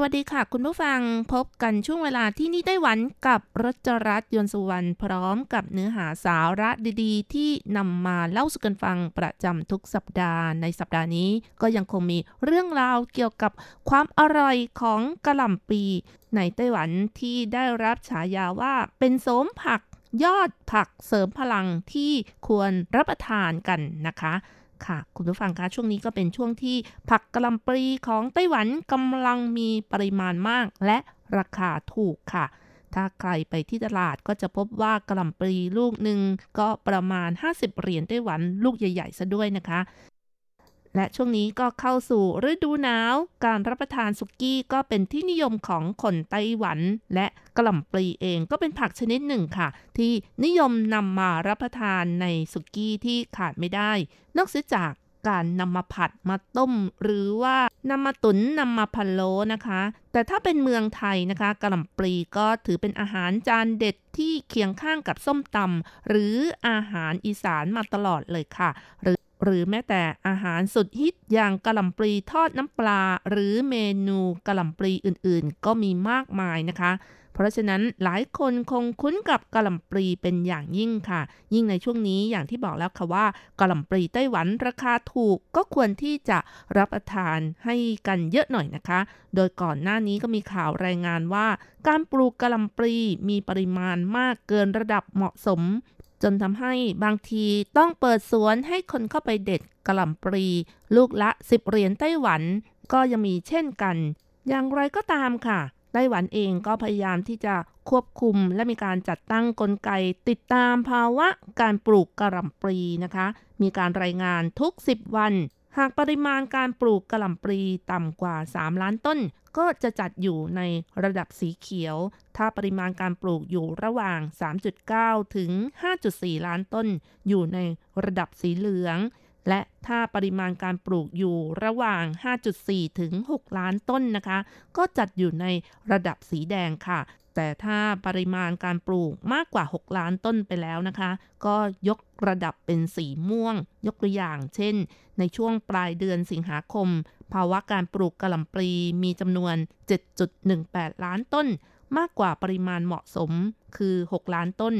สวัสดีค่ะคุณผู้ฟังพบกันช่วงเวลาที่นี่ไต้หวันกับรัชรัตน์ยนต์สุวรรณพร้อมกับเนื้อหาสาระดีๆที่นำมาเล่าสู่กันฟังประจำทุกสัปดาห์ในสัปดาห์นี้ก็ยังคงมีเรื่องราวเกี่ยวกับความอร่อยของกะหล่ำปีในไต้หวันที่ได้รับฉายาว่าเป็นโสมผักยอดผักเสริมพลังที่ควรรับประทานกันนะคะค่ะคุณผู้ฟังคะช่วงนี้ก็เป็นช่วงที่ผักกะหล่ำปลีของไต้หวันกำลังมีปริมาณมากและราคาถูกค่ะถ้าใครไปที่ตลาดก็จะพบว่ากะหล่ำปลีลูกหนึ่งก็ประมาณห้าสิบเหรียญไต้หวันลูกใหญ่ๆซะด้วยนะคะและช่วงนี้ก็เข้าสู่ฤดูหนาวการรับประทานสุกี้ก็เป็นที่นิยมของคนไต้หวันและกะหล่ำปลีเองก็เป็นผักชนิดหนึ่งค่ะที่นิยมนำมารับประทานในสุกี้ที่ขาดไม่ได้นอกจากการนำมาผัดมาต้มหรือว่านำมาตุ๋นนำมาพะโล้นะคะแต่ถ้าเป็นเมืองไทยนะคะกะหล่ำปลีก็ถือเป็นอาหารจานเด็ดที่เคียงข้างกับส้มตำหรืออาหารอีสานมาตลอดเลยค่ะหรือหรือแม้แต่อาหารสุดฮิตอย่างกะหล่ำปลีทอดน้ำปลาหรือเมนูกะหล่ำปลีอื่นๆก็มีมากมายนะคะเพราะฉะนั้นหลายคนคงคุ้นกับกะหล่ำปลีเป็นอย่างยิ่งค่ะยิ่งในช่วงนี้อย่างที่บอกแล้วค่ะว่ากะหล่ำปลีไต้หวันราคาถูกก็ควรที่จะรับประทานให้กันเยอะหน่อยนะคะโดยก่อนหน้านี้ก็มีข่าวรายงานว่าการปลูกกะหล่ำปลีมีปริมาณมากเกินระดับเหมาะสมจนทำให้บางทีต้องเปิดสวนให้คนเข้าไปเด็ดกะหล่ำปลีลูกละสิบเหรียญไต้หวันก็ยังมีเช่นกันอย่างไรก็ตามค่ะไต้หวันเองก็พยายามที่จะควบคุมและมีการจัดตั้งกลไกติดตามภาวะการปลูกกะหล่ำปลีนะคะมีการรายงานทุกสิบวันหากปริมาณการปลูกกะหล่ำปลีต่ำกว่าสามล้านต้นก็จะจัดอยู่ในระดับสีเขียวถ้าปริมาณการปลูกอยู่ระหว่าง สามจุดเก้าถึงห้าจุดสี่ล้านต้นอยู่ในระดับสีเหลืองและถ้าปริมาณการปลูกอยู่ระหว่าง ห้าจุดสี่ถึงหกล้านต้นนะคะก็จัดอยู่ในระดับสีแดงค่ะแต่ถ้าปริมาณการปลูกมากกว่าหกล้านต้นไปแล้วนะคะก็ยกระดับเป็นสีม่วงยกตัวอย่างเช่นในช่วงปลายเดือนสิงหาคมภาวะการปลูกกะหล่ำปลีมีจำนวน เจ็ดจุดหนึ่งแปดล้านต้นมากกว่าปริมาณเหมาะสมคือหกล้านต้น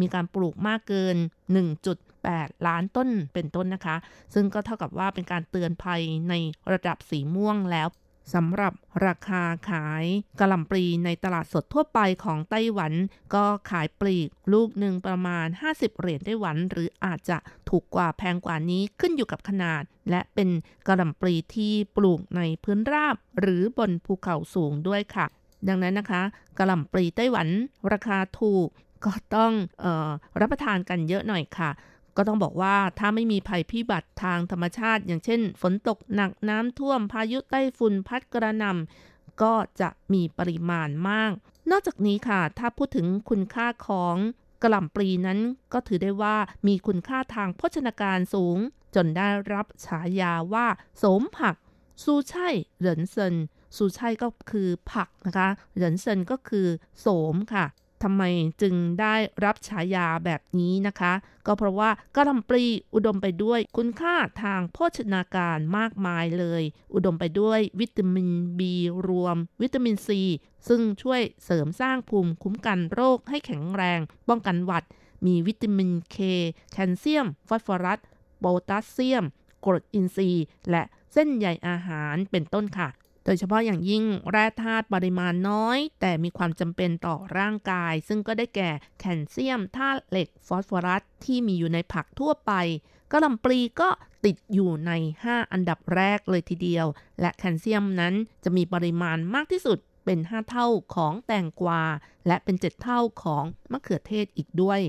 มีการปลูกมากเกิน หนึ่งจุดแปดล้านต้นเป็นต้นนะคะซึ่งก็เท่ากับว่าเป็นการเตือนภัยในระดับสีม่วงแล้วสำหรับราคาขายกะหล่ำปลีในตลาดสดทั่วไปของไต้หวันก็ขายปลีกลูกหนึ่งประมาณห้าสิบเหรียญไต้หวันหรืออาจจะถูกกว่าแพงกว่านี้ขึ้นอยู่กับขนาดและเป็นกะหล่ำปลีที่ปลูกในพื้นราบหรือบนภูเขาสูงด้วยค่ะดังนั้นนะคะกะหล่ำปลีไต้หวันราคาถูกก็ต้องเอ่อรับประทานกันเยอะหน่อยค่ะก็ต้องบอกว่าถ้าไม่มีภัยพิบัติทางธรรมชาติอย่างเช่นฝนตกหนักน้ำท่วมพายุไต้ฝุ่นพัดกระหน่ำก็จะมีปริมาณมากนอกจากนี้ค่ะถ้าพูดถึงคุณค่าของกะหล่ำปลีนั้นก็ถือได้ว่ามีคุณค่าทางโภชนาการสูงจนได้รับฉายาว่าโสมผักซูไช่เหรินเซินซูไช่ก็คือผักนะคะเหรินเซินก็คือโสมค่ะทำไมจึงได้รับฉายาแบบนี้นะคะก็เพราะว่ากะหล่ำปลีอุดมไปด้วยคุณค่าทางโภชนาการมากมายเลยอุดมไปด้วยวิตามิน B รวมวิตามิน C ซึ่งช่วยเสริมสร้างภูมิคุ้มกันโรคให้แข็งแรงป้องกันหวัดมีวิตามิน K แคลเซียมฟอสฟอรัสโพแทสเซียมกรดอินทรีย์และเส้นใยอาหารเป็นต้นค่ะโดยเฉพาะอย่างยิ่งแร่ธาตุปริมาณน้อยแต่มีความจำเป็นต่อร่างกายซึ่งก็ได้แก่แคลเซียมธาตุเหล็กฟอสฟอรัสที่มีอยู่ในผักทั่วไปกะหล่ำปลีก็ติดอยู่ในห้าอันดับแรกเลยทีเดียวและแคลเซียมนั้นจะมีปริมาณมากที่สุดเป็นห้าเท่าของแตงกวาและเป็นเจ็ดเท่าของมะเขือเทศอีกด้วย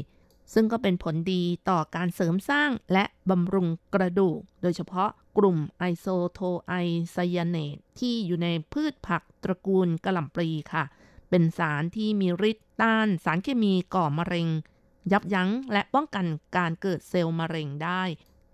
ซึ่งก็เป็นผลดีต่อการเสริมสร้างและบำรุงกระดูกโดยเฉพาะ กลุ่มไอโซโทไอไซยาเนตที่อยู่ในพืชผักตระกูลกะหล่ำปลีค่ะเป็นสารที่มีฤทธิ์ต้านสารเคมีก่อมะเร็งยับยั้งและป้องกันการเกิดเซลล์มะเร็งได้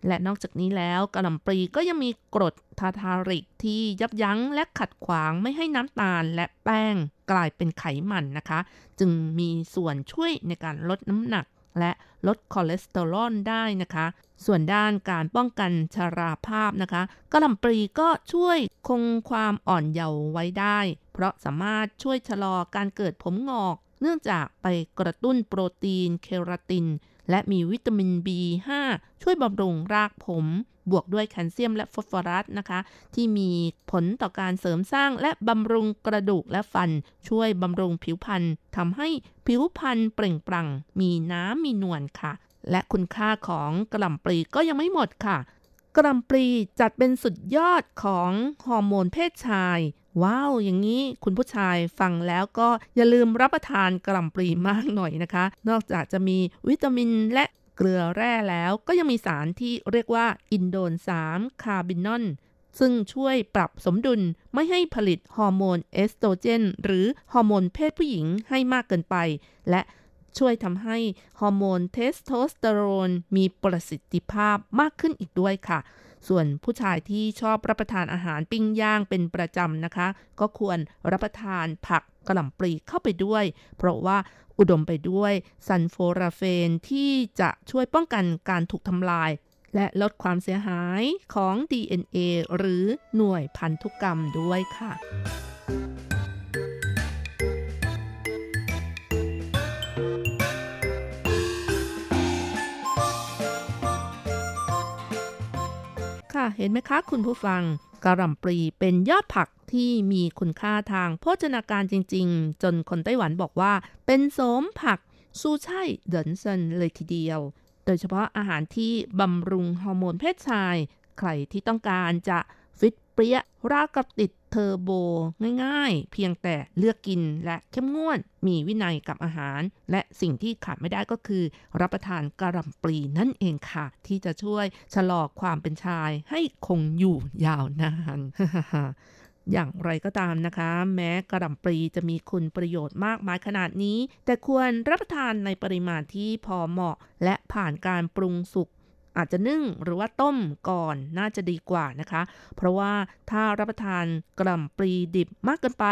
และนอกจากนี้แล้วกะหล่ำปลีก็ยังมีกรดทาทาริกที่ยับยั้งและขัดขวางไม่ให้น้ำตาลและแป้งกลายเป็นไขมันนะคะจึงมีส่วนช่วยในการลดน้ำหนักและลดคอเลสเตอรอลได้นะคะส่วนด้านการป้องกันชราภาพนะคะกะหล่ำปลีก็ช่วยคงความอ่อนเยาว์ไว้ได้เพราะสามารถช่วยชะลอการเกิดผมงอกเนื่องจากไปกระตุ้นโปรตีนเคราตินและมีวิตามิน บี ไฟว์ ช่วยบำรุงรากผมบวกด้วยแคลเซียมและฟอสฟอรัสนะคะที่มีผลต่อการเสริมสร้างและบำรุงกระดูกและฟันช่วยบำรุงผิวพรรณทำให้ผิวพรรณเปล่งปลั่งมีน้ำมีนวลค่ะและคุณค่าของกะหล่ำปลีก็ยังไม่หมดค่ะกะหล่ำปลีจัดเป็นสุดยอดของฮอร์โมนเพศชายว้าวอย่างนี้คุณผู้ชายฟังแล้วก็อย่าลืมรับประทานกะหล่ำปลีมากหน่อยนะคะนอกจากจะมีวิตามินและเกลือแร่แล้วก็ยังมีสารที่เรียกว่าอินโดนสามคาร์บินอลซึ่งช่วยปรับสมดุลไม่ให้ผลิตฮอร์โมนเอสโตรเจนหรือฮอร์โมนเพศผู้หญิงให้มากเกินไปและช่วยทำให้ฮอร์โมนเทสโทสเตอโรนมีประสิทธิภาพมากขึ้นอีกด้วยค่ะส่วนผู้ชายที่ชอบรับประทานอาหารปิ้งย่างเป็นประจำนะคะก็ควรรับประทานผักกะหล่ำปลีเข้าไปด้วยเพราะว่าอุดมไปด้วยซัลโฟราเฟนที่จะช่วยป้องกันการถูกทำลายและลดความเสียหายของ ดี เอ็น เอ หรือหน่วยพันธุกรรมด้วยค่ะเห็นไหมคะคุณผู้ฟังกะหล่ำปลีเป็นยอดผักที่มีคุณค่าทางโภชนาการจริงๆจนคนไต้หวันบอกว่าเป็นโสมผักสู้ใช่เดินเซินเลยทีเดียวโดยเฉพาะอาหารที่บำรุงฮอร์โมนเพศชายใครที่ต้องการจะฟิตเปรี้ยรากกับติดเทอร์โบง่ายๆเพียงแต่เลือกกินและเข้มงวดมีวินัยกับอาหารและสิ่งที่ขาดไม่ได้ก็คือรับประทานกะหล่ำปลีนั่นเองค่ะที่จะช่วยชะลอความเป็นชายให้คงอยู่ยาวนาน อย่างไรก็ตามนะคะแม้กะหล่ำปลีจะมีคุณประโยชน์มากมายขนาดนี้แต่ควรรับประทานในปริมาณที่พอเหมาะและผ่านการปรุงสุกอาจจะนึ่งหรือว่าต้มก่อนน่าจะดีกว่านะคะเพราะว่าถ้ารับประทานกะหล่ำปลีดิบมากเกินไป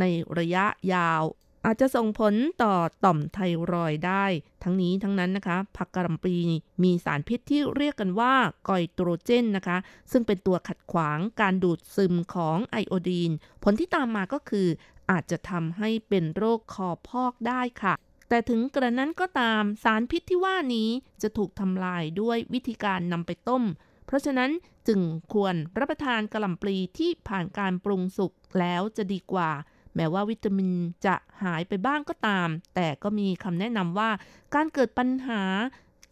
ในระยะยาวอาจจะส่งผลต่อต่อมไทรอยด์ได้ทั้งนี้ทั้งนั้นนะคะผักกะหล่ำปลีมีสารพิษที่เรียกกันว่ากอยโตรเจนนะคะซึ่งเป็นตัวขัดขวางการดูดซึมของไอโอดีนผลที่ตามมาก็คืออาจจะทำให้เป็นโรคคอพอกได้ค่ะแต่ถึงกระนั้นก็ตามสารพิษที่ว่านี้จะถูกทำลายด้วยวิธีการนำไปต้มเพราะฉะนั้นจึงควรรับประทานกะหล่ำปลีที่ผ่านการปรุงสุกแล้วจะดีกว่าแม้ว่าวิตามินจะหายไปบ้างก็ตามแต่ก็มีคำแนะนำว่าการเกิดปัญหา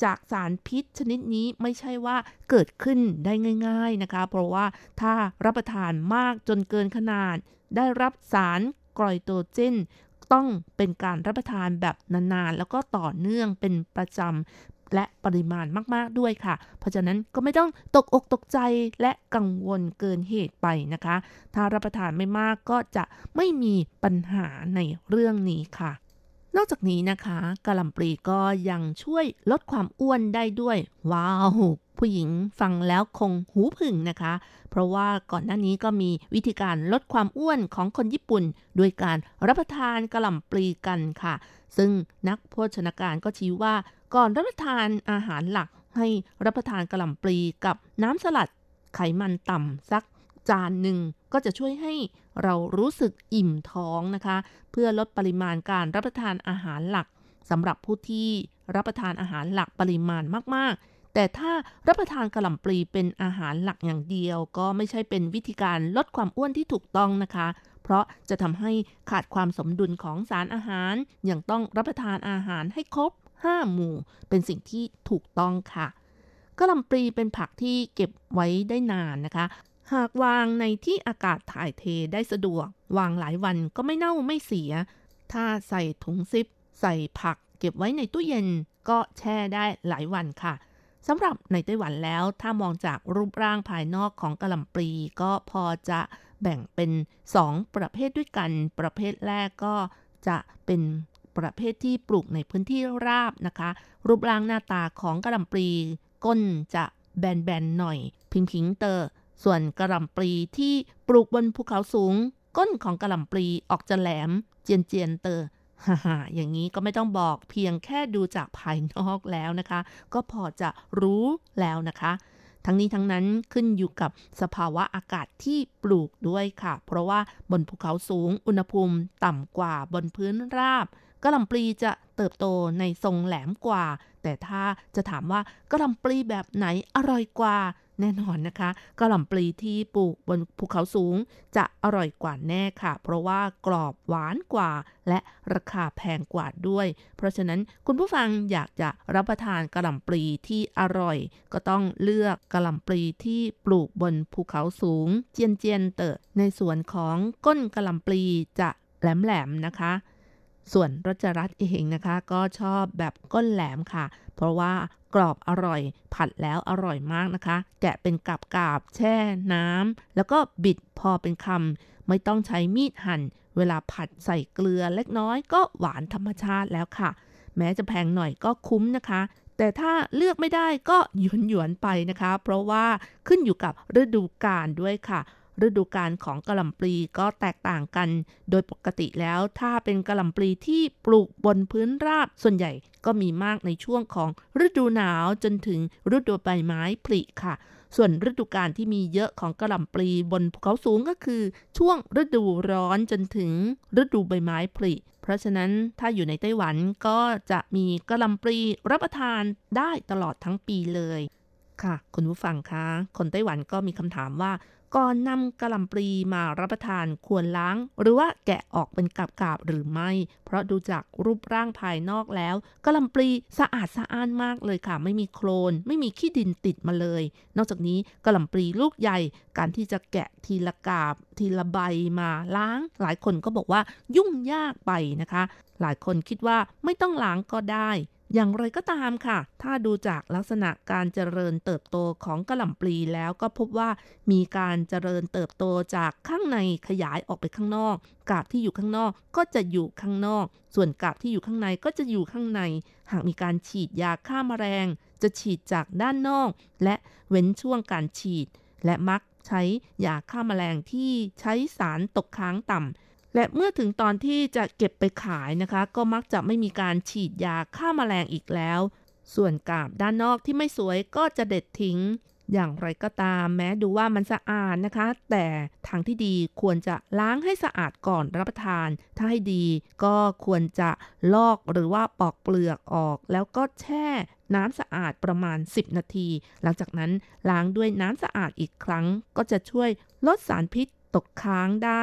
จากสารพิษชนิดนี้ไม่ใช่ว่าเกิดขึ้นได้ง่ายๆนะคะเพราะว่าถ้ารับประทานมากจนเกินขนาดได้รับสารไกลโตเจนต้องเป็นการรับประทานแบบนานๆแล้วก็ต่อเนื่องเป็นประจำและปริมาณมากๆด้วยค่ะเพราะฉะนั้นก็ไม่ต้องตกอกตกใจและกังวลเกินเหตุไปนะคะถ้ารับประทานไม่มากก็จะไม่มีปัญหาในเรื่องนี้ค่ะนอกจากนี้นะคะกะหล่ำปลีก็ยังช่วยลดความอ้วนได้ด้วยว้าวผู้หญิงฟังแล้วคงหูผึ่งนะคะเพราะว่าก่อนหน้านี้ก็มีวิธีการลดความอ้วนของคนญี่ปุ่นโดยการรับประทานกะหล่ำปลีกันค่ะซึ่งนักโภชนาการก็ชี้ว่าก่อนรับประทานอาหารหลักให้รับประทานกะหล่ำปลีกับน้ำสลัดไขมันต่ำสักจานหนึ่งก็จะช่วยให้เรารู้สึกอิ่มท้องนะคะเพื่อลดปริมาณการรับประทานอาหารหลักสำหรับผู้ที่รับประทานอาหารหลักปริมาณมากๆแต่ถ้ารับประทานกะหล่ำปลีเป็นอาหารหลักอย่างเดียวก็ไม่ใช่เป็นวิธีการลดความอ้วนที่ถูกต้องนะคะเพราะจะทำให้ขาดความสมดุลของสารอาหารยังต้องรับประทานอาหารให้ครบห้าหมู่เป็นสิ่งที่ถูกต้องค่ะกะหล่ำปลีเป็นผักที่เก็บไว้ได้นานนะคะหากวางในที่อากาศถ่ายเทได้สะดวกวางหลายวันก็ไม่เน่าไม่เสียถ้าใส่ถุงซิปใส่ผักเก็บไว้ในตู้เย็นก็แช่ได้หลายวันค่ะ สำหรับในไต้หวันแล้วถ้ามองจากรูปร่างภายนอกของกะหล่ำปลีก็พอจะแบ่งเป็นสองประเภทด้วยกันประเภทแรกก็จะเป็นประเภทที่ปลูกในพื้นที่ราบนะคะรูปร่างหน้าตาของกะหล่ำปลีก้นจะแบนๆหน่อยพิงพิงเตอร์ส่วนกะหล่ำปลีที่ปลูกบนภูเขาสูงก้นของกะหล่ำปลีออกจะแหลมเจียนๆเตอร์ฮ่าๆอย่างนี้ก็ไม่ต้องบอกเพียงแค่ดูจากภายนอกแล้วนะคะก็พอจะรู้แล้วนะคะทั้งนี้ทั้งนั้นขึ้นอยู่กับสภาวะอากาศที่ปลูกด้วยค่ะเพราะว่าบนภูเขาสูงอุณหภูมิต่ำกว่าบนพื้นราบกะหล่ำปลีจะเติบโตในทรงแหลมกว่าแต่ถ้าจะถามว่ากะหล่ำปลีแบบไหนอร่อยกว่าแน่นอนนะคะกะหล่ำปลีที่ปลูกบนภูเขาสูงจะอร่อยกว่าแน่ค่ะเพราะว่ากรอบหวานกว่าและราคาแพงกว่าด้วยเพราะฉะนั้นคุณผู้ฟังอยากจะรับประทานกะหล่ำปลีที่อร่อยก็ต้องเลือกกะหล่ำปลีที่ปลูกบนภูเขาสูงเจียนเจียนเตอในส่วนของก้นกะหล่ำปลีจะแหลมแหลมนะคะส่วนรัชรัตน์เองนะคะก็ชอบแบบก้นแหลมค่ะเพราะว่ากรอบอร่อยผัดแล้วอร่อยมากนะคะแกะเป็นกาบๆแช่น้ำแล้วก็บิดพอเป็นคำไม่ต้องใช้มีดหั่นเวลาผัดใส่เกลือเล็กน้อยก็หวานธรรมชาติแล้วค่ะแม้จะแพงหน่อยก็คุ้มนะคะแต่ถ้าเลือกไม่ได้ก็หยวนหยวนไปนะคะเพราะว่าขึ้นอยู่กับฤดูกาลด้วยค่ะฤดูกาลของกะหล่ำปลีก็แตกต่างกันโดยปกติแล้วถ้าเป็นกะหล่ำปลีที่ปลูกบนพื้นราบส่วนใหญ่ก็มีมากในช่วงของฤดูหนาวจนถึงฤดูใบไม้ผลิค่ะส่วนฤดูกาลที่มีเยอะของกะหล่ำปลีบนภูเขาสูงก็คือช่วงฤดูร้อนจนถึงฤดูใบไม้ผลิเพราะฉะนั้นถ้าอยู่ในไต้หวันก็จะมีกะหล่ำปลีรับประทานได้ตลอดทั้งปีเลยค่ะคุณผู้ฟังคะคนไต้หวันก็มีคำถามว่าก่อนนำกะหล่ำปลีมารับประทานควรล้างหรือว่าแกะออกเป็นกาบๆหรือไม่เพราะดูจากรูปร่างภายนอกแล้วกะหล่ำปลีสะอาดสะอ้านมากเลยค่ะไม่มีโคลนไม่มีขี้ดินติดมาเลยนอกจากนี้กะหล่ำปลีลูกใหญ่การที่จะแกะทีละกาบทีละใบมาล้างหลายคนก็บอกว่ายุ่งยากไปนะคะหลายคนคิดว่าไม่ต้องล้างก็ได้อย่างไรก็ตามค่ะถ้าดูจากลักษณะการเจริญเติบโตของกะหล่ำปลีแล้วก็พบว่ามีการเจริญเติบโตจากข้างในขยายออกไปข้างนอกกาบที่อยู่ข้างนอกก็จะอยู่ข้างนอกส่วนกาบที่อยู่ข้างในก็จะอยู่ข้างในหากมีการฉีดยาฆ่าแมลงจะฉีดจากด้านนอกและเว้นช่วงการฉีดและมักใช้ยาฆ่าแมลงที่ใช้สารตกค้างต่ำและเมื่อถึงตอนที่จะเก็บไปขายนะคะก็มักจะไม่มีการฉีดยาฆ่าแมลงอีกแล้วส่วนกาบด้านนอกที่ไม่สวยก็จะเด็ดทิ้งอย่างไรก็ตามแม้ดูว่ามันสะอาดนะคะแต่ทางที่ดีควรจะล้างให้สะอาดก่อนรับประทานถ้าให้ดีก็ควรจะลอกหรือว่าปอกเปลือกออกแล้วก็แช่น้ำสะอาดประมาณสิบนาทีหลังจากนั้นล้างด้วยน้ำสะอาดอีกครั้งก็จะช่วยลดสารพิษตกค้างได้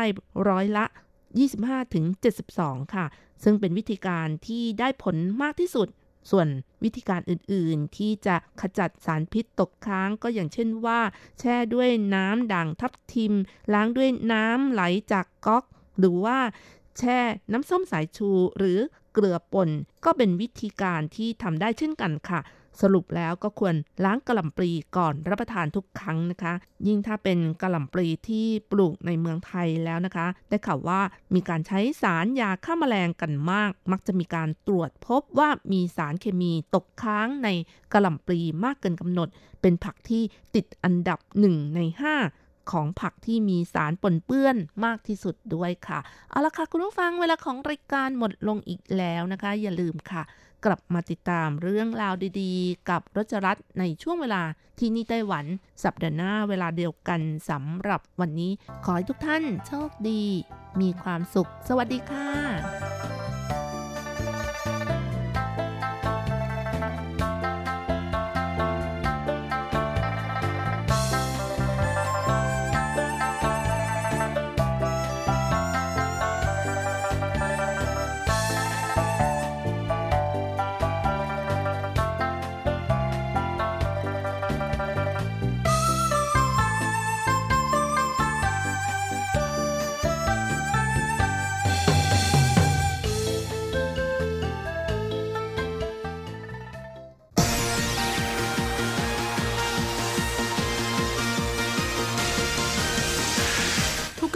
ร้อยละยี่สิบห้าถึงเจ็ดสิบสอง ค่ะซึ่งเป็นวิธีการที่ได้ผลมากที่สุดส่วนวิธีการอื่นๆที่จะขจัดสารพิษตกค้างก็อย่างเช่นว่าแช่ด้วยน้ำด่างทับทิมล้างด้วยน้ำไหลจากก๊อกหรือว่าแช่น้ำส้มสายชูหรือเกลือป่นก็เป็นวิธีการที่ทำได้เช่นกันค่ะสรุปแล้วก็ควรล้างกะหล่ำปลีก่อนรับประทานทุกครั้งนะคะยิ่งถ้าเป็นกะหล่ำปลีที่ปลูกในเมืองไทยแล้วนะคะได้ข่าวว่ามีการใช้สารยาฆ่าแมลงกันมากมักจะมีการตรวจพบว่ามีสารเคมีตกค้างในกะหล่ำปลีมากเกินกำหนดเป็นผักที่ติดอันดับหนึ่งในห้าของผักที่มีสารปนเปื้อนมากที่สุดด้วยค่ะเอาละค่ะคุณผู้ฟังเวลาของรายการหมดลงอีกแล้วนะคะอย่าลืมค่ะกลับมาติดตามเรื่องราวดีๆกับรัชรัตน์ในช่วงเวลาที่นี่ไต้หวันสัปดาห์หน้าเวลาเดียวกันสำหรับวันนี้ขอให้ทุกท่านโชคดีมีความสุขสวัสดีค่ะ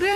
รื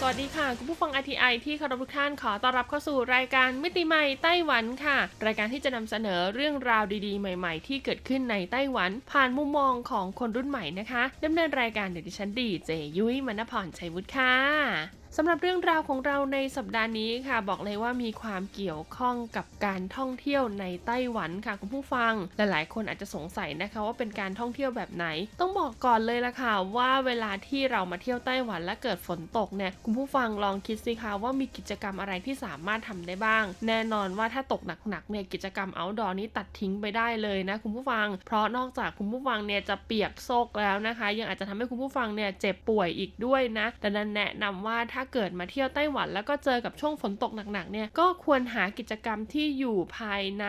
สวัสดีค่ะคุณผู้ฟัง อาร์ ที ไอ ที่เคารพทุกท่านขอต้อนรับเข้าสู่รายการมิติใหม่ไต้หวันค่ะรายการที่จะนำเสนอเรื่องราวดีๆใหม่ๆที่เกิดขึ้นในไต้หวันผ่านมุมมองของคนรุ่นใหม่นะคะดำเนินรายการโดยดิฉันดีเจยุ้ยมณพรชัยวุฒิค่ะสำหรับเรื่องราวของเราในสัปดาห์นี้ค่ะบอกเลยว่ามีความเกี่ยวข้องกับการท่องเที่ยวในไต้หวันค่ะคุณผู้ฟังหลายๆคนอาจจะสงสัยนะคะว่าเป็นการท่องเที่ยวแบบไหนต้องบอกก่อนเลยล่ะค่ะว่าเวลาที่เรามาเที่ยวไต้หวันและเกิดฝนตกเนี่ยคุณผู้ฟังลองคิดสิคะว่ามีกิจกรรมอะไรที่สามารถทำได้บ้างแน่นอนว่าถ้าตกหนักๆเนี่ยกิจกรรมเอาท์ดอร์นี้ตัดทิ้งไปได้เลยนะคุณผู้ฟังเพราะนอกจากคุณผู้ฟังเนี่ยจะเปียกโซกแล้วนะคะยังอาจจะทำให้คุณผู้ฟังเนี่ยเจ็บป่วยอีกด้วยนะดังนั้นแนะนำว่าถ้าเกิดมาเที่ยวไต้หวันแล้วก็เจอกับช่วงฝนตกหนักๆเนี่ยก็ควรหากิจกรรมที่อยู่ภายใน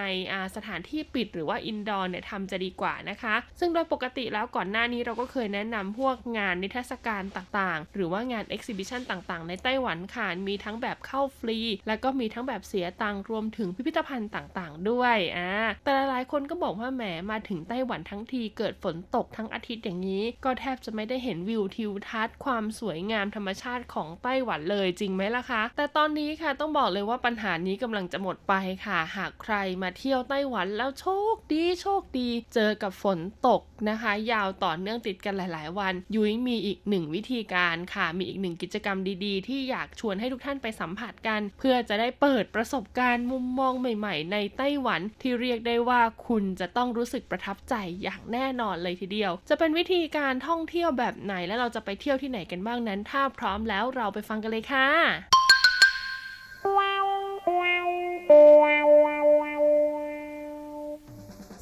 สถานที่ปิดหรือว่าอินดอร์เนี่ยทำจะดีกว่านะคะซึ่งโดยปกติแล้วก่อนหน้านี้เราก็เคยแนะนำพวกงานนิทรรศการต่างๆหรือว่างานเอ็กซิบิชันต่างๆในไต้หวันค่ะมีทั้งแบบเข้าฟรีแล้วก็มีทั้งแบบเสียตังค์รวมถึงพิพิธภัณฑ์ต่างๆด้วยอ่าแต่หลายๆคนก็บอกว่าแหมมาถึงไต้หวันทั้งทีเกิดฝนตกทั้งอาทิตย์อย่างนี้ก็แทบจะไม่ได้เห็นวิวทิวทัศน์ความสวยงามธรรมชาติของไต้หวันเลยจริงไหมล่ะคะแต่ตอนนี้ค่ะต้องบอกเลยว่าปัญหานี้กำลังจะหมดไปค่ะหากใครมาเที่ยวไต้หวันแล้วโชคดีโชคดีเจอกับฝนตกนะคะยาวต่อเนื่องติดกันหลายๆวันยุ้ยมีอีกหนึ่งวิธีการค่ะมีอีกหนึ่งกิจกรรมดีๆที่อยากชวนให้ทุกท่านไปสัมผัสกันเพื่อจะได้เปิดประสบการณ์มุมมองใหม่ๆในไต้หวันที่เรียกได้ว่าคุณจะต้องรู้สึกประทับใจอย่างแน่นอนเลยทีเดียวจะเป็นวิธีการท่องเที่ยวแบบไหนและเราจะไปเที่ยวที่ไหนกันบ้างนั้นถ้าพร้อมแล้วเราไปฟังกันเลยค่ะ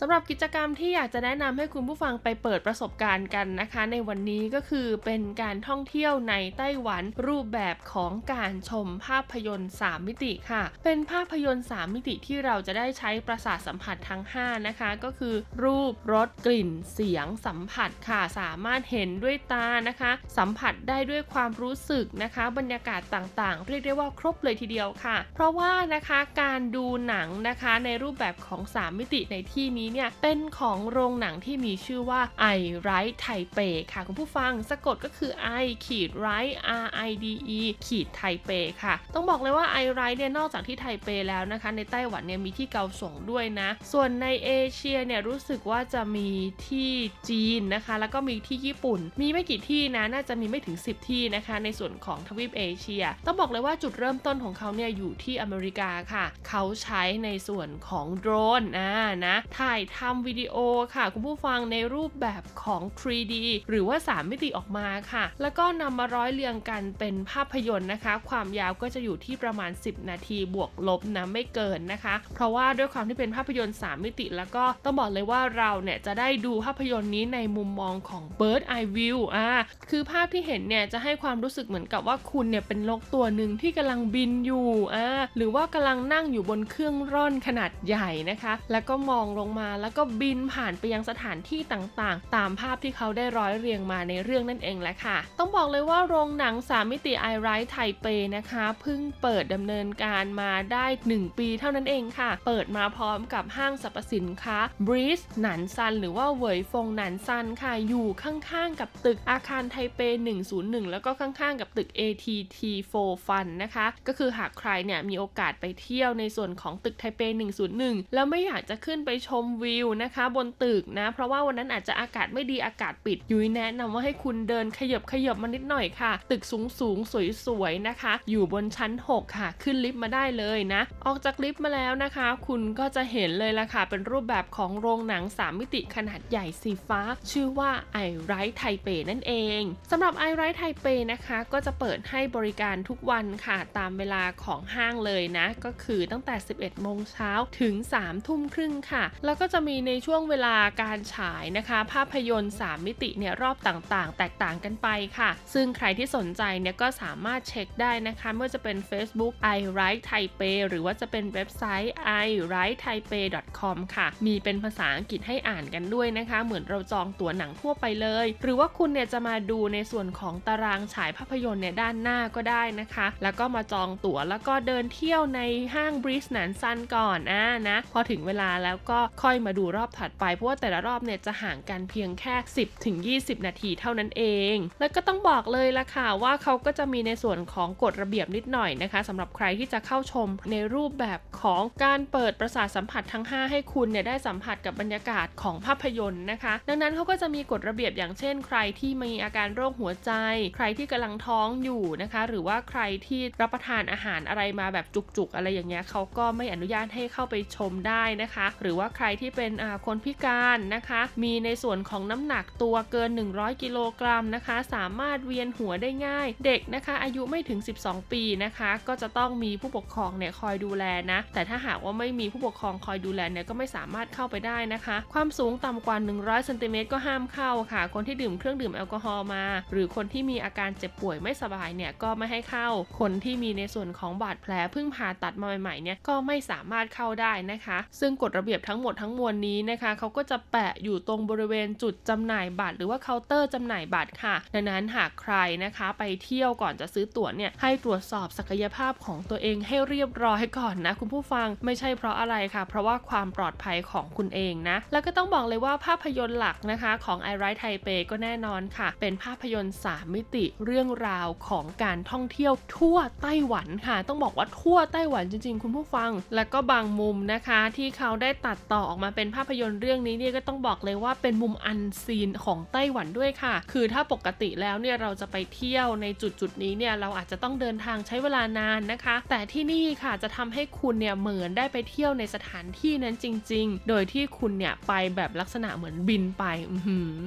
สำหรับกิจกรรมที่อยากจะแนะนำให้คุณผู้ฟังไปเปิดประสบการณ์กันนะคะในวันนี้ก็คือเป็นการท่องเที่ยวในไต้หวันรูปแบบของการชมภาพยนตร์สามมิติค่ะเป็นภาพยนตร์สามมิติที่เราจะได้ใช้ประสาทสัมผัสทั้งห้านะคะก็คือรูปรสกลิ่นเสียงสัมผัสค่ะสามารถเห็นด้วยตานะคะสัมผัสได้ด้วยความรู้สึกนะคะบรรยากาศต่างๆเรียกได้ว่าครบเลยทีเดียวค่ะเพราะว่านะคะการดูหนังนะคะในรูปแบบของสามมิติในที่นี้เนี่ยเป็นของโรงหนังที่มีชื่อว่า iRide Taipei ค่ะคุณผู้ฟังสะกดก็คือ i-ride r i d e ขีด Taipei ค่ะต้องบอกเลยว่า iRide เนี่ยนอกจากที่ไทเปแล้วนะคะในไต้หวันเนี่ยมีที่เกาสงด้วยนะส่วนในเอเชียเนี่ยรู้สึกว่าจะมีที่จีนนะคะแล้วก็มีที่ญี่ปุ่นมีไม่กี่ที่นะน่าจะมีไม่ถึงสิบที่นะคะในส่วนของทวีปเอเชียต้องบอกเลยว่าจุดเริ่มต้นของเขาเนี่ยอยู่ที่อเมริกาค่ะเขาใช้ในส่วนของโดรนอ่านะถ่ายทำวิดีโอค่ะคุณผู้ฟังในรูปแบบของ ทรี ดี หรือว่าสามมิติออกมาค่ะแล้วก็นำมาร้อยเรียงกันเป็นภาพยนตร์นะคะความยาวก็จะอยู่ที่ประมาณสิบนาทีบวกลบนะไม่เกินนะคะเพราะว่าด้วยความที่เป็นภาพยนตร์สามมิติแล้วก็ต้องบอกเลยว่าเราเนี่ยจะได้ดูภาพยนตร์นี้ในมุมมองของ Bird Eye View อ่าคือภาพที่เห็นเนี่ยจะให้ความรู้สึกเหมือนกับว่าคุณเนี่ยเป็นนกตัวนึงที่กำลังบินอยู่อ่าหรือว่ากำลังนั่งอยู่บนเครื่องร่อนขนาดใหญ่นะคะแล้วก็มองลงมาแล้วก็บินผ่านไปยังสถานที่ต่างๆตามภาพที่เขาได้ร้อยเรียงมาในเรื่องนั่นเองแหละค่ะต้องบอกเลยว่าโรงหนังสามมิติ iRide Taipei นะคะเพิ่งเปิดดำเนินการมาได้หนึ่งปีเท่านั้นเองค่ะเปิดมาพร้อมกับห้างสรรพสินค้า Breeze Nanshan หรือว่าเหวยฟง Nanshan ค่ะอยู่ข้างๆกับตึกอาคารไทเปหนึ่งศูนย์หนึ่งแล้วก็ข้างๆกับตึก เอ ที ที โฟร์ Fun นะคะก็คือหากใครเนี่ยมีโอกาสไปเที่ยวในส่วนของตึกไทเปหนึ่งศูนย์หนึ่งแล้วไม่อยากจะขึ้นไปชมวิวนะคะบนตึกนะเพราะว่าวันนั้นอาจจะอากาศไม่ดีอากาศปิดยุ้ยแนะนำว่าให้คุณเดินขยับขยับมานิดหน่อยค่ะตึกสูงสูงสวยๆนะคะอยู่บนชั้นหกค่ะขึ้นลิฟต์มาได้เลยนะออกจากลิฟต์มาแล้วนะคะคุณก็จะเห็นเลยละค่ะเป็นรูปแบบของโรงหนังสามมิติขนาดใหญ่สีฟ้าชื่อว่า iRide Taipei นั่นเองสำหรับ iRide Taipei นะคะก็จะเปิดให้บริการทุกวันค่ะตามเวลาของห้างเลยนะก็คือตั้งแต่ สิบเอ็ดโมงเช้าถึงสามทุ่มครึ่งค่ะแล้วก็ ก็จะมีในช่วงเวลาการฉายนะคะภาพยนตร์สามมิติเนี่ยรอบต่างๆแตกต่างกันไปค่ะซึ่งใครที่สนใจเนี่ยก็สามารถเช็คได้นะคะไม่ว่าจะเป็น Facebook iRide Taipei หรือว่าจะเป็นเว็บไซต์ ไอไรด์ไทเป ดอท คอม ค่ะมีเป็นภาษาอังกฤษให้อ่านกันด้วยนะคะเหมือนเราจองตั๋วหนังทั่วไปเลยหรือว่าคุณเนี่ยจะมาดูในส่วนของตารางฉายภาพยนตร์เนี่ยด้านหน้าก็ได้นะคะแล้วก็มาจองตั๋วแล้วก็เดินเที่ยวในห้าง Breeze Nanshan ก่อนอ่านะพอถึงเวลาแล้วก็ค่อยมาดูรอบถัดไปเพราะว่าแต่ละรอบเนี่ยจะห่างกันเพียงแค่ สิบถึงยี่สิบ นาทีเท่านั้นเองแล้วก็ต้องบอกเลยล่ะค่ะว่าเขาก็จะมีในส่วนของกฎระเบียบนิดหน่อยนะคะสำหรับใครที่จะเข้าชมในรูปแบบของการเปิดประสาทสัมผัสทั้งห้าให้คุณเนี่ยได้สัมผัสกับบรรยากาศของภาพยนตร์นะคะดังนั้นเขาก็จะมีกฎระเบียบอย่างเช่นใครที่มีอาการโรคหัวใจใครที่กำลังท้องอยู่นะคะหรือว่าใครที่รับประทานอาหารอะไรมาแบบจุกๆอะไรอย่างเงี้ยเขาก็ไม่อนุญาตให้เข้าไปชมได้นะคะหรือว่าใครที่เป็นคนพิการนะคะมีในส่วนของน้ำหนักตัวเกินหนึ่งร้อยกิโลกรัมนะคะสามารถเวียนหัวได้ง่ายเด็กนะคะอายุไม่ถึงสิบสองปีนะคะก็จะต้องมีผู้ปกครองเนี่ยคอยดูแลนะแต่ถ้าหากว่าไม่มีผู้ปกครองคอยดูแลเนี่ยก็ไม่สามารถเข้าไปได้นะคะความสูงต่ำกว่าหนึ่งร้อยเซนติเมตรก็ห้ามเข้าค่ะคนที่ดื่มเครื่องดื่มแอลกอฮอล์มาหรือคนที่มีอาการเจ็บป่วยไม่สบายเนี่ยก็ไม่ให้เข้าคนที่มีในส่วนของบาดแผลเพิ่งผ่าตัดมาใหม่ๆเนี่ยก็ไม่สามารถเข้าได้นะคะซึ่งกฎระเบียบทั้งหมดทั้งมวลนี้นะคะเขาก็จะแปะอยู่ตรงบริเวณจุดจำหน่ายบัตรหรือว่าเคาน์เตอร์จำหน่ายบัตรค่ะดังนั้นหากใครนะคะไปเที่ยวก่อนจะซื้อตั๋วเนี่ยให้ตรวจสอบศักยภาพของตัวเองให้เรียบร้อยก่อนนะคุณผู้ฟังไม่ใช่เพราะอะไรค่ะเพราะว่าความปลอดภัยของคุณเองนะแล้วก็ต้องบอกเลยว่าภาพยนตร์หลักนะคะของ iRide Taipei ก็แน่นอนค่ะเป็นภาพยนตร์สามมิติเรื่องราวของการท่องเที่ยวทั่วไต้หวันค่ะต้องบอกว่าทั่วไต้หวันจริงๆคุณผู้ฟังแล้วก็บางมุมนะคะที่เขาได้ตัดต่อออกมาเป็นภาพยนตร์เรื่องนี้เนี่ยก็ต้องบอกเลยว่าเป็นมุมอันซีนของไต้หวันด้วยค่ะคือถ้าปกติแล้วเนี่ยเราจะไปเที่ยวในจุดจุดนี้เนี่ยเราอาจจะต้องเดินทางใช้เวลานานนะคะแต่ที่นี่ค่ะจะทำให้คุณเนี่ยเหมือนได้ไปเที่ยวในสถานที่นั้นจริงๆโดยที่คุณเนี่ยไปแบบลักษณะเหมือนบินไป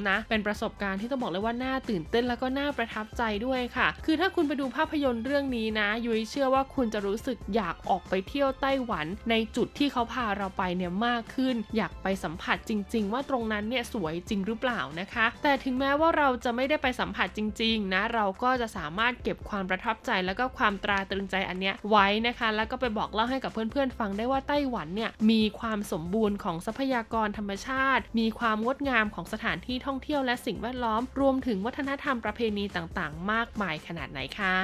นะเป็นประสบการณ์ที่ต้องบอกเลยว่าน่าตื่นเต้นแล้วก็น่าประทับใจด้วยค่ะคือถ้าคุณไปดูภาพยนตร์เรื่องนี้นะยุ้ยเชื่อว่าคุณจะรู้สึกอยากออกไปเที่ยวไต้หวันในจุดที่เขาพาเราไปเนี่ยมากขึ้นอยากไปสัมผัสจริงๆว่าตรงนั้นเนี่ยสวยจริงหรือเปล่านะคะแต่ถึงแม้ว่าเราจะไม่ได้ไปสัมผัสจริงๆนะเราก็จะสามารถเก็บความประทับใจแล้วก็ความตราตรึงใจอันเนี้ยไว้นะคะแล้วก็ไปบอกเล่าให้กับเพื่อนๆฟังได้ว่าไต้หวันเนี่ยมีความสมบูรณ์ของทรัพยากรธรรมชาติมีความงดงามของสถานที่ท่องเที่ยวและสิ่งแวดล้อมรวมถึงวัฒนธรรมประเพณีต่างๆมากมายขนาดไหนค่ะ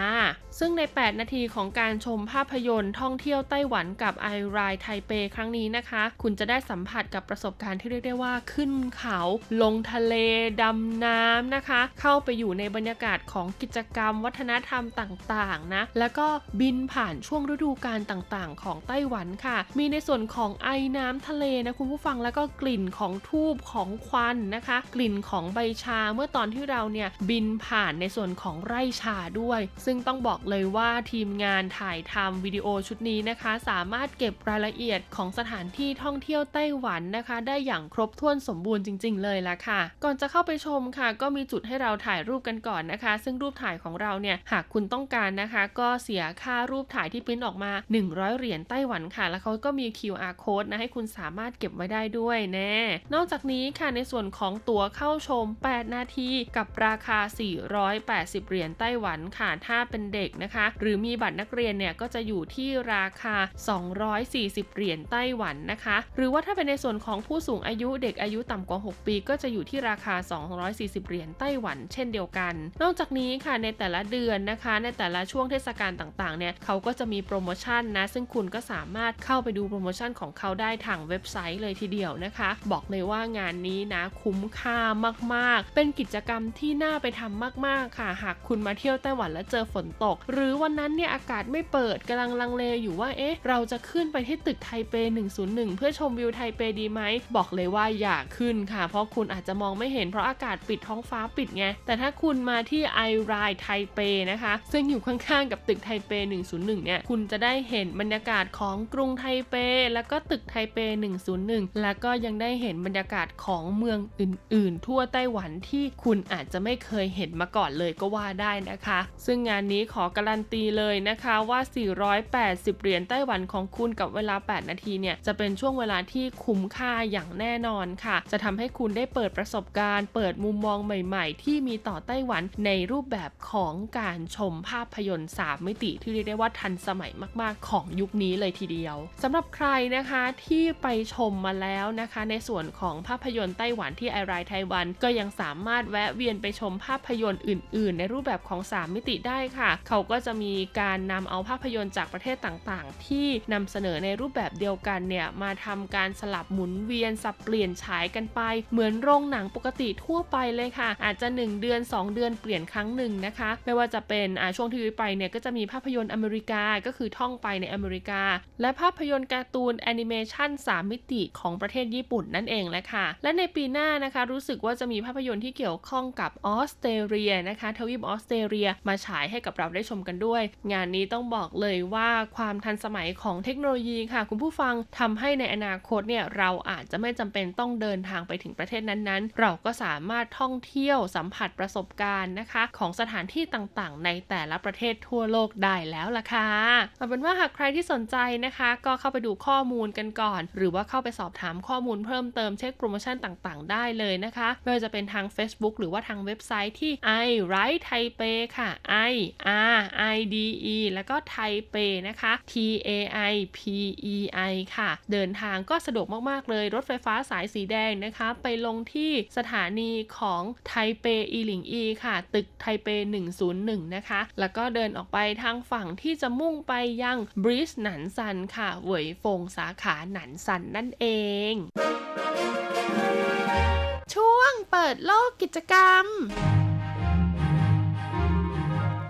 ซึ่งในแปดนาทีของการชมภาพยนตร์ท่องเที่ยวไต้หวันกับ iRide Taipei ครั้งนี้นะคะคุณจะได้สัมผัสกับประสบการณ์ที่เรียกได้ว่าขึ้นเขาลงทะเลดำน้ำนะคะเข้าไปอยู่ในบรรยากาศของกิจกรรมวัฒนธรรมต่างๆนะแล้วก็บินผ่านช่วงฤดูกาลต่างๆของไต้หวันค่ะมีในส่วนของไอน้ำทะเลนะคุณผู้ฟังแล้วก็กลิ่นของธูปของควันนะคะกลิ่นของใบชาเมื่อตอนที่เราเนี่ยบินผ่านในส่วนของไร่ชาด้วยซึ่งต้องบอกเลยว่าทีมงานถ่ายทำวิดีโอชุดนี้นะคะสามารถเก็บรายละเอียดของสถานที่ท่องเที่ยวไต้หวันนะคะได้อย่างครบถ้วนสมบูรณ์จริงๆเลยล่ะค่ะก่อนจะเข้าไปชมค่ะก็มีจุดให้เราถ่ายรูปกันก่อนนะคะซึ่งรูปถ่ายของเราเนี่ยหากคุณต้องการนะคะก็เสียค่ารูปถ่ายที่ปริ้นออกมาหนึ่งร้อยเหรียญไต้หวันค่ะแล้วเขาก็มี คิว อาร์ code นะให้คุณสามารถเก็บไว้ได้ด้วยแน่นอกจากนี้ค่ะในส่วนของตั๋วเข้าชมแปดนาทีกับราคาสี่ร้อยแปดสิบเหรียญไต้หวันค่ะถ้าเป็นเด็กนะคะหรือมีบัตรนักเรียนเนี่ยก็จะอยู่ที่ราคาสองร้อยสี่สิบเหรียญไต้หวันนะคะหรือว่าถ้าเป็นในส่วนของผู้สูงอายุเด็กอายุต่ำกว่าหกปีก็จะอยู่ที่ราคาสองร้อยสี่สิบเหรียญไต้หวันเช่นเดียวกันนอกจากนี้ค่ะในแต่ละเดือนนะคะในแต่ละช่วงเทศกาลต่างๆเนี่ยเขาก็จะมีโปรโมชั่นนะซึ่งคุณก็สามารถเข้าไปดูโปรโมชั่นของเขาได้ทางเว็บไซต์เลยทีเดียวนะคะบอกเลยว่างานนี้นะคุ้มค่ามากๆเป็นกิจกรรมที่น่าไปทำมากๆค่ะหากคุณมาเที่ยวไต้หวันแล้วเจอฝนตกหรือวันนั้นเนี่ยอากาศไม่เปิดกำลังลังเลอยู่ว่าเอ๊ะเราจะขึ้นไปที่ตึกไทเปหนึ่งศูนย์หนึ่งเพื่อชมวิวไทเปดีไหมบอกเลยว่าอย่าขึ้นค่ะเพราะคุณอาจจะมองไม่เห็นเพราะอากาศปิดท้องฟ้าปิดไงแต่ถ้าคุณมาที่ iRide Taipei นะคะซึ่งอยู่ข้างๆกับตึกไทเปหนึ่งศูนย์หนึ่งเนี่ยคุณจะได้เห็นบรรยากาศของกรุงไทเปแล้วก็ตึกไทเปหนึ่งศูนย์หนึ่งแล้วก็ยังได้เห็นบรรยากาศของเมืองอื่นๆทั่วไต้หวันที่คุณอาจจะไม่เคยเห็นมาก่อนเลยก็ว่าได้นะคะซึ่งงานนี้ขอการันตีเลยนะคะว่าสี่ร้อยแปดสิบเหรียญไต้หวันของคุณกับเวลาแปดนาทีเนี่ยจะเป็นช่วงเวลาที่ คุ้มค่าอย่างแน่นอนค่ะจะทำให้คุณได้เปิดประสบการณ์เปิดมุมมองใหม่ๆที่มีต่อไต้หวันในรูปแบบของการชมภาพยนตร์สามมิติที่เรียกได้ว่าทันสมัยมากๆของยุคนี้เลยทีเดียวสำหรับใครนะคะที่ไปชมมาแล้วนะคะในส่วนของภาพยนตร์ไต้หวันที่iRide Taiwanก็ยังสามารถแวะเวียนไปชมภาพยนตร์อื่นๆในรูปแบบของสามมิติได้ค่ะเขาก็จะมีการนำเอาภาพยนตร์จากประเทศต่างๆที่นำเสนอในรูปแบบเดียวกันเนี่ยมาทำการสลับหมุนเวียนสับเปลี่ยนฉายกันไปเหมือนโรงหนังปกติทั่วไปเลยค่ะอาจจะหนึ่งเดือนสองเดือนเปลี่ยนครั้งหนึ่งนะคะไม่ว่าจะเป็นช่วงที่ยุ้ยไปเนี่ยก็จะมีภาพยนตร์อเมริกาก็คือท่องไปในอเมริกาและภาพยนตร์การ์ตูนแอนิเมชันสามมิติของประเทศญี่ปุ่นนั่นเองแหละค่ะและในปีหน้านะคะรู้สึกว่าจะมีภาพยนตร์ที่เกี่ยวข้องกับออสเตรเลียนะคะทวีปออสเตรเลียมาฉายให้กับเราได้ชมกันด้วยงานนี้ต้องบอกเลยว่าความทันสมัยของเทคโนโลยีค่ะคุณผู้ฟังทำให้ในอนาคตเนี่ยเราอาจจะไม่จำเป็นต้องเดินทางไปถึงประเทศนั้นๆเราก็สามารถท่องเที่ยวสัมผัสประสบการณ์นะคะของสถานที่ต่างๆในแต่ละประเทศทั่วโลกได้แล้วล่ะค่ะเอาเป็นว่าหากใครที่สนใจนะคะก็เข้าไปดูข้อมูลกันก่อนหรือว่าเข้าไปสอบถามข้อมูลเพิ่มเติมเช็คโปรโมชั่นต่างๆได้เลยนะคะไม่ว่าจะเป็นทาง Facebook หรือว่าทางเว็บไซต์ที่ iRide Taipei ค่ะ i r i d e แล้วก็ Taipei นะคะ t a i p e i ค่ะเดินทางก็สะดวกมากๆเลยรถไฟฟ้าสายสีแดงนะคะไปลงที่สถานีของ Taipei อีหลิงอีค่ะตึก Taipei หนึ่งศูนย์หนึ่งนะคะแล้วก็เดินออกไปทางฝั่งที่จะมุ่งไปยัง Breeze Nanshan ค่ะเหวยฟงสาขาหนันซันนั่นเองช่วงเปิดโลกกิจกรรม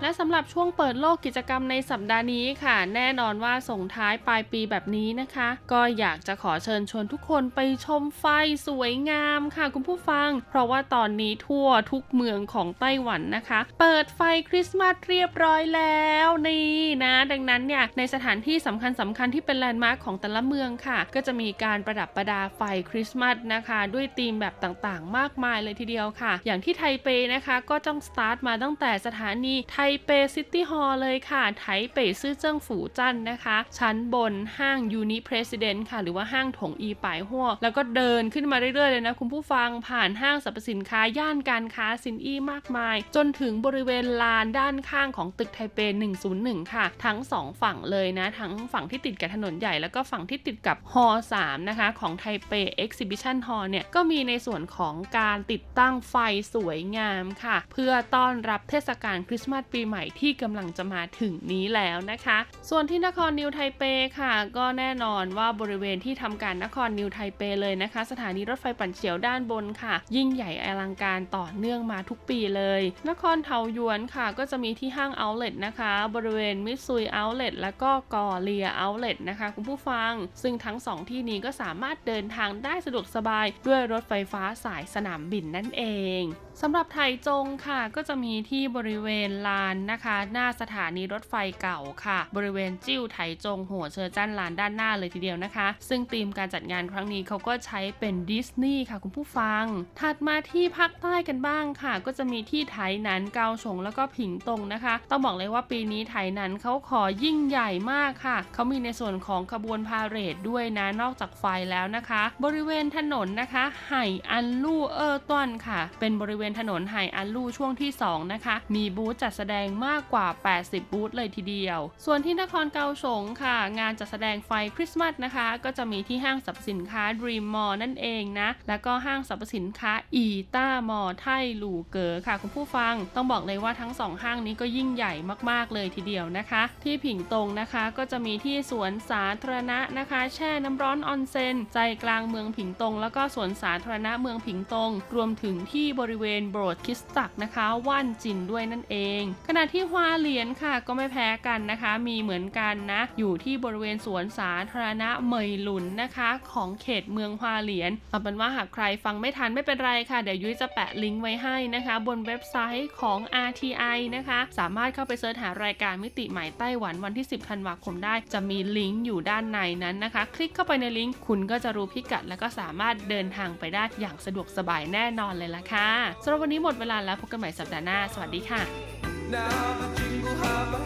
และสำหรับช่วงเปิดโลกกิจกรรมในสัปดาห์นี้ค่ะแน่นอนว่าส่งท้ายปลายปีแบบนี้นะคะก็อยากจะขอเชิญชวนทุกคนไปชมไฟสวยงามค่ะคุณผู้ฟังเพราะว่าตอนนี้ทั่วทุกเมืองของไต้หวันนะคะเปิดไฟคริสต์มาสเรียบร้อยแล้วนี่นะดังนั้นเนี่ยในสถานที่สำคัญสำคัญที่เป็นแลนด์มาร์คของแต่ละเมืองค่ะก็จะมีการประดับประดาไฟคริสต์มาสนะคะด้วยธีมแบบต่างๆมากมายเลยทีเดียวค่ะอย่างที่ไทเปนะคะก็ต้องสตาร์ทมาตั้งแต่สถานีไทไทเปซิตี้ฮอลล์เลยค่ะไทเปซื่อเจิ้งฝูจั่นนะคะชั้นบนห้าง Uni President ค่ะหรือว่าห้างถงอีป่ายฮั่วแล้วก็เดินขึ้นมาเรื่อยๆเลยนะคุณผู้ฟังผ่านห้างสรรพสินค้าย่านการค้าซินอี้มากมายจนถึงบริเวณลานด้านข้างของตึกไทเปหนึ่งศูนย์หนึ่งค่ะทั้งสองฝั่งเลยนะทั้งฝั่งที่ติดกับถนนใหญ่แล้วก็ฝั่งที่ติดกับฮอลล์สามนะคะของไทเป Exhibition Hall เนี่ยก็มีในส่วนของการติดตั้งไฟสวยงามค่ะเพื่อต้อนรับเทศกาลคริสต์มาสปีใหม่ที่กำลังจะมาถึงนี้แล้วนะคะส่วนที่นครนิวไทเปค่ะก็แน่นอนว่าบริเวณที่ทำการนครนิวไทเปเลยนะคะสถานีรถไฟปั่นเฉียวด้านบนค่ะยิ่งใหญ่อลังการต่อเนื่องมาทุกปีเลยนครเทาหยวนค่ะก็จะมีที่ห้างเอาท์เลทนะคะบริเวณมิตซุยเอาท์เลทและก็กอเลียเอาท์เลทนะคะคุณผู้ฟังซึ่งทั้งสองที่นี้ก็สามารถเดินทางได้สะดวกสบายด้วยรถไฟฟ้าสายสนามบินนั่นเองสำหรับไถจงค่ะก็จะมีที่บริเวณลานนะคะหน้าสถานีรถไฟเก่าค่ะบริเวณจิ้วไถจงหัวเชอจั่นลานด้านหน้าเลยทีเดียวนะคะซึ่งธีมการจัดงานครั้งนี้เขาก็ใช้เป็นดิสนีย์ค่ะคุณผู้ฟังถัดมาที่ภาคใต้กันบ้างค่ะก็จะมีที่ไถหนานเกาฉงแล้วก็ผิงตงนะคะต้องบอกเลยว่าปีนี้ไถหนานเขาขอยิ่งใหญ่มากค่ะเขามีในส่วนของขบวนพาเหรดด้วยนะนอกจากไฟแล้วนะคะบริเวณถนนนะคะไหอันลู่เออต้นค่ะเป็นบริเวณถนนไห่อันลู่ช่วงที่สองนะคะมีบูธจัดแสดงมากกว่าแปดสิบบูธเลยทีเดียวส่วนที่นครเกาสงค่ะงานจัดแสดงไฟคริสต์มาสนะคะก็จะมีที่ห้างสรรพสินค้า Dream Mall นั่นเองนะแล้วก็ห้างสรรพสินค้า E-Ta Mall ไทหลู่เก๋อค่ะคุณผู้ฟังต้องบอกเลยว่าทั้งสองห้างนี้ก็ยิ่งใหญ่มากๆเลยทีเดียวนะคะที่ผิงตงนะคะก็จะมีที่สวนสาธารณะนะคะแช่น้ำร้อนออนเซ็นใจกลางเมืองผิงตงแล้วก็สวนสาธารณะเมืองผิงตงรวมถึงที่บริเวณโบสถ์คริสตจักรนะคะว่านจินด้วยนั่นเองขณะที่ฮวาเหลียนค่ะก็ไม่แพ้กันนะคะมีเหมือนกันนะอยู่ที่บริเวณสวนสาธารณะเหมยหลุนนะคะของเขตเมืองฮวาเหลียนเอาเป็นว่าหากใครฟังไม่ทันไม่เป็นไรค่ะเดี๋ยวยุ้ยจะแปะลิงก์ไว้ให้นะคะบนเว็บไซต์ของ อาร์ ที ไอ นะคะสามารถเข้าไปเสิร์ชหารายการมิติใหม่ไต้หวันวันที่สิบธันวาคมได้จะมีลิงก์อยู่ด้านในนั้นนะคะคลิกเข้าไปในลิงก์คุณก็จะรู้พิกัดและก็สามารถเดินทางไปได้อย่างสะดวกสบายแน่นอนเลยล่ะค่ะสำหรับวันนี้หมดเวลาแล้วพบกันใหม่สัปดาห์หน้าสวัสดีค่ะ